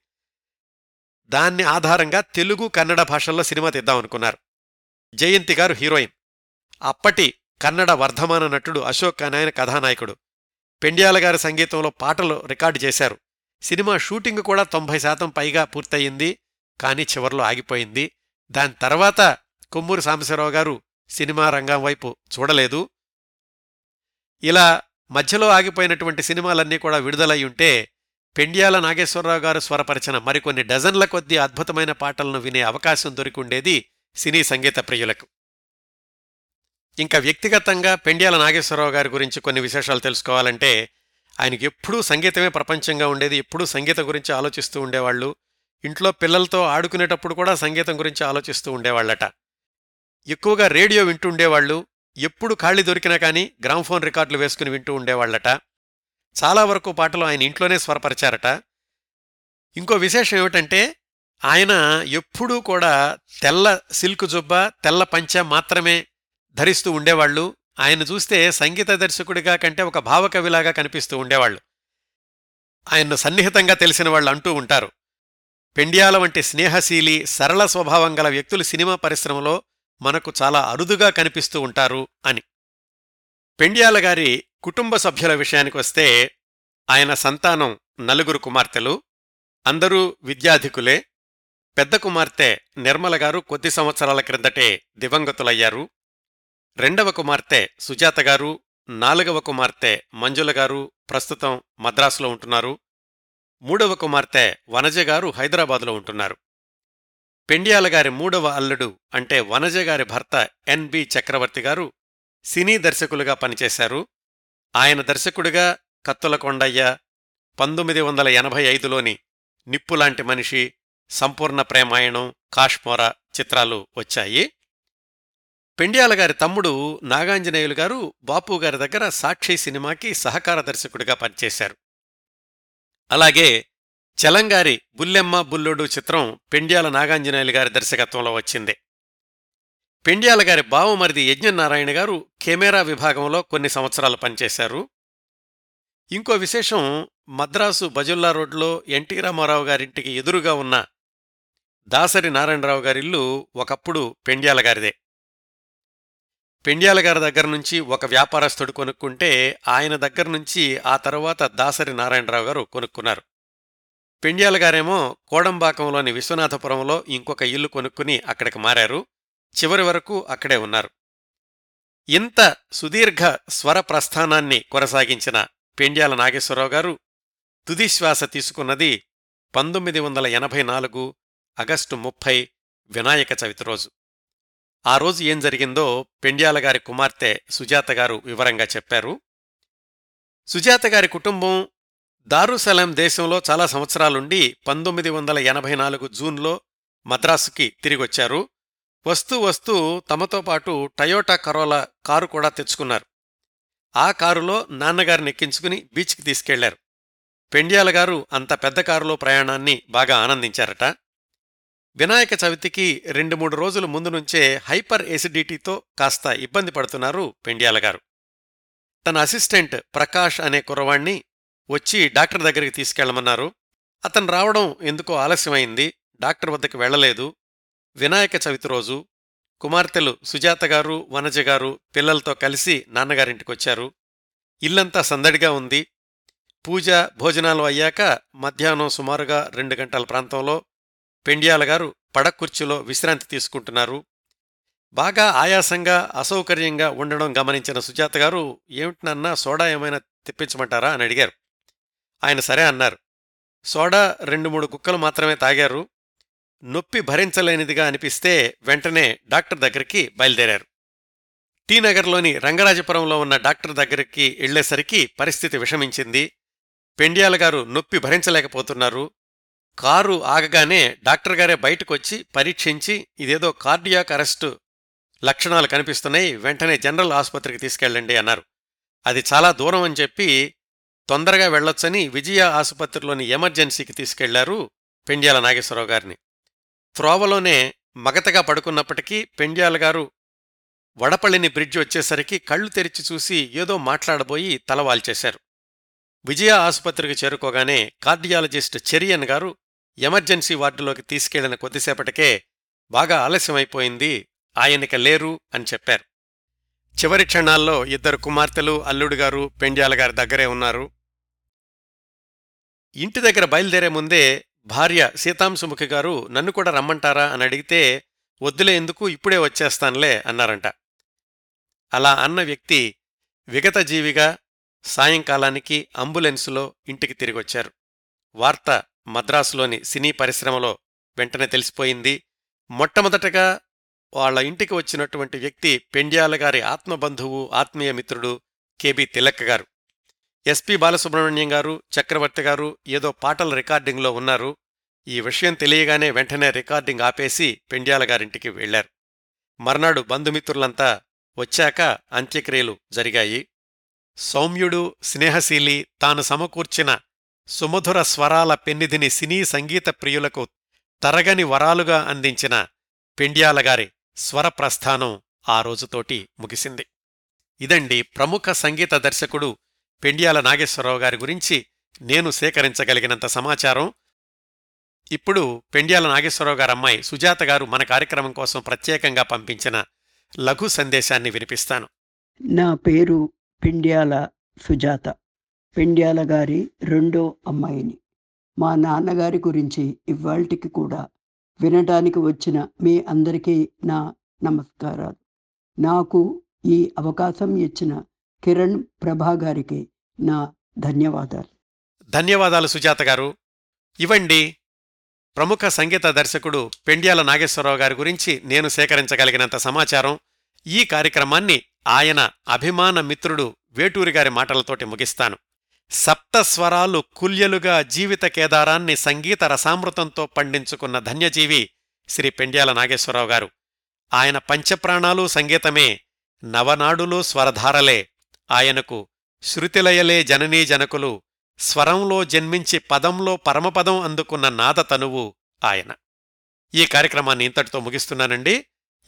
దాన్ని ఆధారంగా తెలుగు కన్నడ భాషల్లో సినిమా తీద్దామనుకున్నారు. జయంతి గారు హీరోయిన్. అప్పటి కన్నడ వర్ధమాన నటుడు అశోక్ నాయన కథానాయకుడు. పెండ్యాల గారి సంగీతంలో పాటలు రికార్డు చేశారు. సినిమా షూటింగ్ కూడా తొంభై శాతం పైగా పూర్తయింది, కానీ చివర్లో ఆగిపోయింది. దాని తర్వాత కొమ్మూరి సాంబశివరావు గారు సినిమా రంగం వైపు చూడలేదు. ఇలా మధ్యలో ఆగిపోయినటువంటి సినిమాలన్నీ కూడా విడుదలయ్యుంటే పెండ్యాల నాగేశ్వరరావు గారు స్వరపరిచిన మరికొన్ని డజన్ల కొద్దీ అద్భుతమైన పాటలను వినే అవకాశం దొరికిండేది సినీ సంగీత ప్రియులకు. ఇంకా వ్యక్తిగతంగా పెండ్యాల నాగేశ్వరరావు గారి గురించి కొన్ని విశేషాలు తెలుసుకోవాలంటే ఆయనకి ఎప్పుడూ సంగీతమే ప్రపంచంగా ఉండేది. ఎప్పుడూ సంగీతం గురించి ఆలోచిస్తూ ఉండేవాళ్లు. ఇంట్లో పిల్లలతో ఆడుకునేటప్పుడు కూడా సంగీతం గురించి ఆలోచిస్తూ ఉండేవాళ్లట. ఎక్కువగా రేడియో వింటూ ఉండేవాళ్లు. ఎప్పుడు ఖాళీ దొరికినా కానీ గ్రామ్ఫోన్ రికార్డులు వేసుకుని వింటూ ఉండేవాళ్లట. చాలా వరకు పాటలు ఆయన ఇంట్లోనే స్వరపరిచారట. ఇంకో విశేషం ఏమిటంటే ఆయన ఎప్పుడూ కూడా తెల్ల సిల్క్ జుబ్బ తెల్ల పంచ మాత్రమే ధరిస్తూ ఉండేవాళ్లు. ఆయన చూస్తే సంగీత దర్శకుడిగా కంటే ఒక భావకవిలాగా కనిపిస్తూ ఉండేవాళ్లు. ఆయన్ను సన్నిహితంగా తెలిసిన వాళ్ళు అంటూ ఉంటారు. పెండ్యాల వంటి స్నేహశీలి సరళ స్వభావం గల వ్యక్తులు సినిమా పరిశ్రమలో మనకు చాలా అరుదుగా కనిపిస్తూ ఉంటారు అని. పెండ్యాల గారి కుటుంబ సభ్యుల విషయానికి వస్తే ఆయన సంతానం నలుగురు కుమార్తెలు, అందరూ విద్యాధికులే. పెద్ద కుమార్తె నిర్మలగారు కొద్ది సంవత్సరాల క్రిందటే దివంగతులయ్యారు. రెండవ కుమార్తె సుజాతగారు, నాలుగవ కుమార్తె మంజులగారు ప్రస్తుతం మద్రాసులో ఉంటున్నారు. మూడవ కుమార్తె వనజగారు హైదరాబాదులో ఉంటున్నారు. పెండ్యాలగారి మూడవ అల్లుడు అంటే వనజగారి భర్త ఎన్ బి చక్రవర్తి గారు సినీ దర్శకులుగా పనిచేశారు. ఆయన దర్శకుడిగా కత్తులకొండయ్య, పంతొమ్మిది వందల ఎనభై ఐదులోని నిప్పులాంటి మనిషి, సంపూర్ణ ప్రేమాయణం, కాష్మోరా చిత్రాలు వచ్చాయి. పెండ్యాలగారి తమ్ముడు నాగాంజనేయులు గారు బాపుగారి దగ్గర సాక్షి సినిమాకి సహకార దర్శకుడిగా పనిచేశారు. అలాగే చలంగారి బుల్లెమ్మ బుల్లుడు చిత్రం పెండ్యాల నాగాంజనేయులు గారి దర్శకత్వంలో వచ్చింది. పెండ్యాలగారి బావమరిది యజ్ఞనారాయణ గారు కెమెరా విభాగంలో కొన్ని సంవత్సరాలు పనిచేశారు. ఇంకో విశేషం, మద్రాసు బజుల్లా రోడ్లో ఎన్టీ రామారావు గారింటికి ఎదురుగా ఉన్న దాసరి నారాయణరావు గారిల్లు ఒకప్పుడు పెండ్యాలగారిదే. పెండ్యాలగారి దగ్గర నుంచి ఒక వ్యాపారస్తుడు కొనుక్కుంటే ఆయన దగ్గర నుంచి ఆ తర్వాత దాసరి నారాయణరావు గారు కొనుక్కున్నారు. పెండ్యాలగారేమో కోడంబాకంలోని విశ్వనాథపురంలో ఇంకొక ఇల్లు కొనుక్కుని అక్కడికి మారారు. చివరి వరకు అక్కడే ఉన్నారు. ఇంత సుదీర్ఘ స్వర ప్రస్థానాన్ని కొనసాగించిన పెండ్యాల నాగేశ్వరరావు గారు తుదిశ్వాస తీసుకున్నది పంతొమ్మిది వందల ఎనభై నాలుగు ఆగస్టు ముప్పై వినాయక చవితి రోజు. ఆ రోజు ఏం జరిగిందో పెండ్యాలగారి కుమార్తె సుజాతగారు వివరంగా చెప్పారు. సుజాతగారి కుటుంబం దారుసలాం దేశంలో చాలా సంవత్సరాలుండి పంతొమ్మిది వందల ఎనభై నాలుగు జూన్లో మద్రాసుకి తిరిగొచ్చారు. వస్తూ వస్తూ తమతో పాటు టయోటా కరోలా కారు కూడా తెచ్చుకున్నారు. ఆ కారులో నాన్నగారిని ఎక్కించుకుని బీచ్కి తీసుకెళ్లారు. పెండ్యాలగారు అంత పెద్ద కారులో ప్రయాణాన్ని బాగా ఆనందించారట. వినాయక చవితికి రెండు మూడు రోజుల ముందు నుంచే హైపర్ ఎసిడిటీతో కాస్త ఇబ్బంది పడుతున్నారు పెండ్యాలగారు. తన అసిస్టెంట్ ప్రకాష్ అనే కుర్రవాణ్ణి వచ్చి డాక్టర్ దగ్గరికి తీసుకెళ్లమన్నారు. అతను రావడం ఎందుకో ఆలస్యమైంది. డాక్టర్ వద్దకు వెళ్లలేదు. వినాయక చవితి రోజు కుమార్తెలు సుజాతగారు, వనజగారు పిల్లలతో కలిసి నాన్నగారింటికొచ్చారు. ఇల్లంతా సందడిగా ఉంది. పూజ భోజనాలు అయ్యాక మధ్యాహ్నం సుమారుగా రెండు గంటల ప్రాంతంలో పెండ్యాలగారు పడకుర్చీలో విశ్రాంతి తీసుకుంటున్నారు. బాగా ఆయాసంగా అసౌకర్యంగా ఉండడం గమనించిన సుజాతగారు, "ఏమిటి నాన్న, సోడా ఏమైనా తెప్పించమంటారా" అని అడిగారు. ఆయన సరే అన్నారు. సోడా రెండు మూడు గుక్కలు మాత్రమే తాగారు. నొప్పి భరించలేనిదిగా అనిపిస్తే వెంటనే డాక్టర్ దగ్గరికి బయలుదేరారు. టీనగర్లోని రంగరాజపురంలో ఉన్న డాక్టర్ దగ్గరికి వెళ్లేసరికి పరిస్థితి విషమించింది. పెండ్యాలగారు నొప్పి భరించలేకపోతున్నారు. కారు ఆగగానే డాక్టర్ గారే బయటకొచ్చి పరీక్షించి, "ఇదేదో కార్డియాక్ అరెస్టు లక్షణాలు కనిపిస్తున్నాయి, వెంటనే జనరల్ ఆసుపత్రికి తీసుకెళ్ళండి" అన్నారు. అది చాలా దూరం అని చెప్పి తొందరగా వెళ్లొచ్చని విజయ ఆసుపత్రిలోని ఎమర్జెన్సీకి తీసుకెళ్లారు పెండ్యాల నాగేశ్వరరావు గారిని. త్రోవలోనే మగతగా పడుకున్నప్పటికీ పెండ్యాలగారు వడపల్లిని బ్రిడ్జి వచ్చేసరికి కళ్ళు తెరిచి చూసి ఏదో మాట్లాడబోయి తలవాల్చేశారు. విజయ ఆసుపత్రికి చేరుకోగానే కార్డియాలజిస్ట్ చెరియన్ గారు ఎమర్జెన్సీ వార్డులోకి తీసుకెళ్లిన కొద్దిసేపటికే "బాగా ఆలస్యమైపోయింది, ఆయనక లేరు" అని చెప్పారు. చివరి క్షణాల్లో ఇద్దరు కుమార్తెలు, అల్లుడుగారు పెండ్యాలగారి దగ్గరే ఉన్నారు. ఇంటి దగ్గర బయలుదేరే ముందే భార్య సీతాంశముఖి గారు "నన్ను కూడా రమ్మంటారా" అని అడిగితే, "వద్దులే, ఎందుకు, ఇప్పుడే వచ్చేస్తానులే" అన్నారంట. అలా అన్న వ్యక్తి విగతజీవిగా సాయంకాలానికి అంబులెన్సులో ఇంటికి తిరిగొచ్చారు. వార్త మద్రాసులోని సినీ పరిశ్రమలో వెంటనే తెలిసిపోయింది. మొట్టమొదటగా వాళ్ల ఇంటికి వచ్చినటువంటి వ్యక్తి పెండ్యాలగారి ఆత్మబంధువు, ఆత్మీయ మిత్రుడు కెబి తిలక్ గారు. ఎస్పి బాలసుబ్రహ్మణ్యం గారు, చక్రవర్తి గారు ఏదో పాటల రికార్డింగ్లో ఉన్నారు. ఈ విషయం తెలియగానే వెంటనే రికార్డింగ్ ఆపేసి పెండ్యాల గారింటికి వెళ్లారు. మర్నాడు బంధుమిత్రులంతా వచ్చాక అంత్యక్రియలు జరిగాయి. సౌమ్యుడు, స్నేహశీలి, తాను సమకూర్చిన సుమధుర స్వరాల పెన్నిధిని సినీ సంగీత ప్రియులకు తరగని వరాలుగా అందించిన పెండ్యాలగారి స్వరప్రస్థానం ఆ రోజుతోటి ముగిసింది. ఇదండి ప్రముఖ సంగీత దర్శకుడు పెండ్యాల నాగేశ్వరరావు గారి గురించి నేను సేకరించగలిగినంత సమాచారం. ఇప్పుడు పెండ్యాల నాగేశ్వరరావు గారి అమ్మాయి సుజాత గారు మన కార్యక్రమం కోసం ప్రత్యేకంగా పంపించిన లఘు సందేశాన్ని వినిపిస్తాను. నా పేరు పెండ్యాల సుజాత. పెండ్యాల గారి రెండో అమ్మాయిని. మా నాన్నగారి గురించి ఇవాళ్టికి కూడా వినడానికి వచ్చిన మీ అందరికీ నా నమస్కారాలు. నాకు ఈ అవకాశం ఇచ్చిన కిరణ్ ప్రభా గారికి నా ధన్యవాదాలు. ధన్యవాదాలు సుజాత గారు. ఇవ్వండి ప్రముఖ సంగీత దర్శకుడు పెండ్యాల నాగేశ్వరరావు గారి గురించి నేను సేకరించగలిగినంత సమాచారం. ఈ కార్యక్రమాన్ని ఆయన అభిమాన మిత్రుడు వేటూరి గారి మాటలతోటి ముగిస్తాను. సప్తస్వరాలు కుల్యలుగా జీవిత కేదారాన్ని సంగీత రసామృతంతో పండించుకున్న ధన్యజీవి శ్రీ పెండ్యాల నాగేశ్వరరావు గారు. ఆయన పంచప్రాణాలు సంగీతమే, నవనాడులు స్వరధారలే. ఆయనకు శృతిలయలే జననీ జనకులు. స్వరంలో జన్మించి పదంలో పరమపదం అందుకున్న నాదతనువు ఆయన. ఈ కార్యక్రమాన్ని ఇంతటితో ముగిస్తున్నానండి.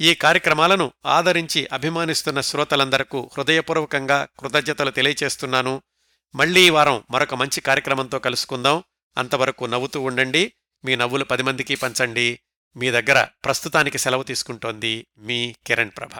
ఈ కార్యక్రమాలను ఆదరించి అభిమానిస్తున్న శ్రోతలందరకు హృదయపూర్వకంగా కృతజ్ఞతలు తెలియచేస్తున్నాను. మళ్లీ వారం మరొక మంచి కార్యక్రమంతో కలుసుకుందాం. అంతవరకు నవ్వుతూ ఉండండి. మీ నవ్వులు పది మందికి పంచండి. మీ దగ్గర ప్రస్తుతానికి సెలవు తీసుకుంటోంది మీ కిరణ్ ప్రభ.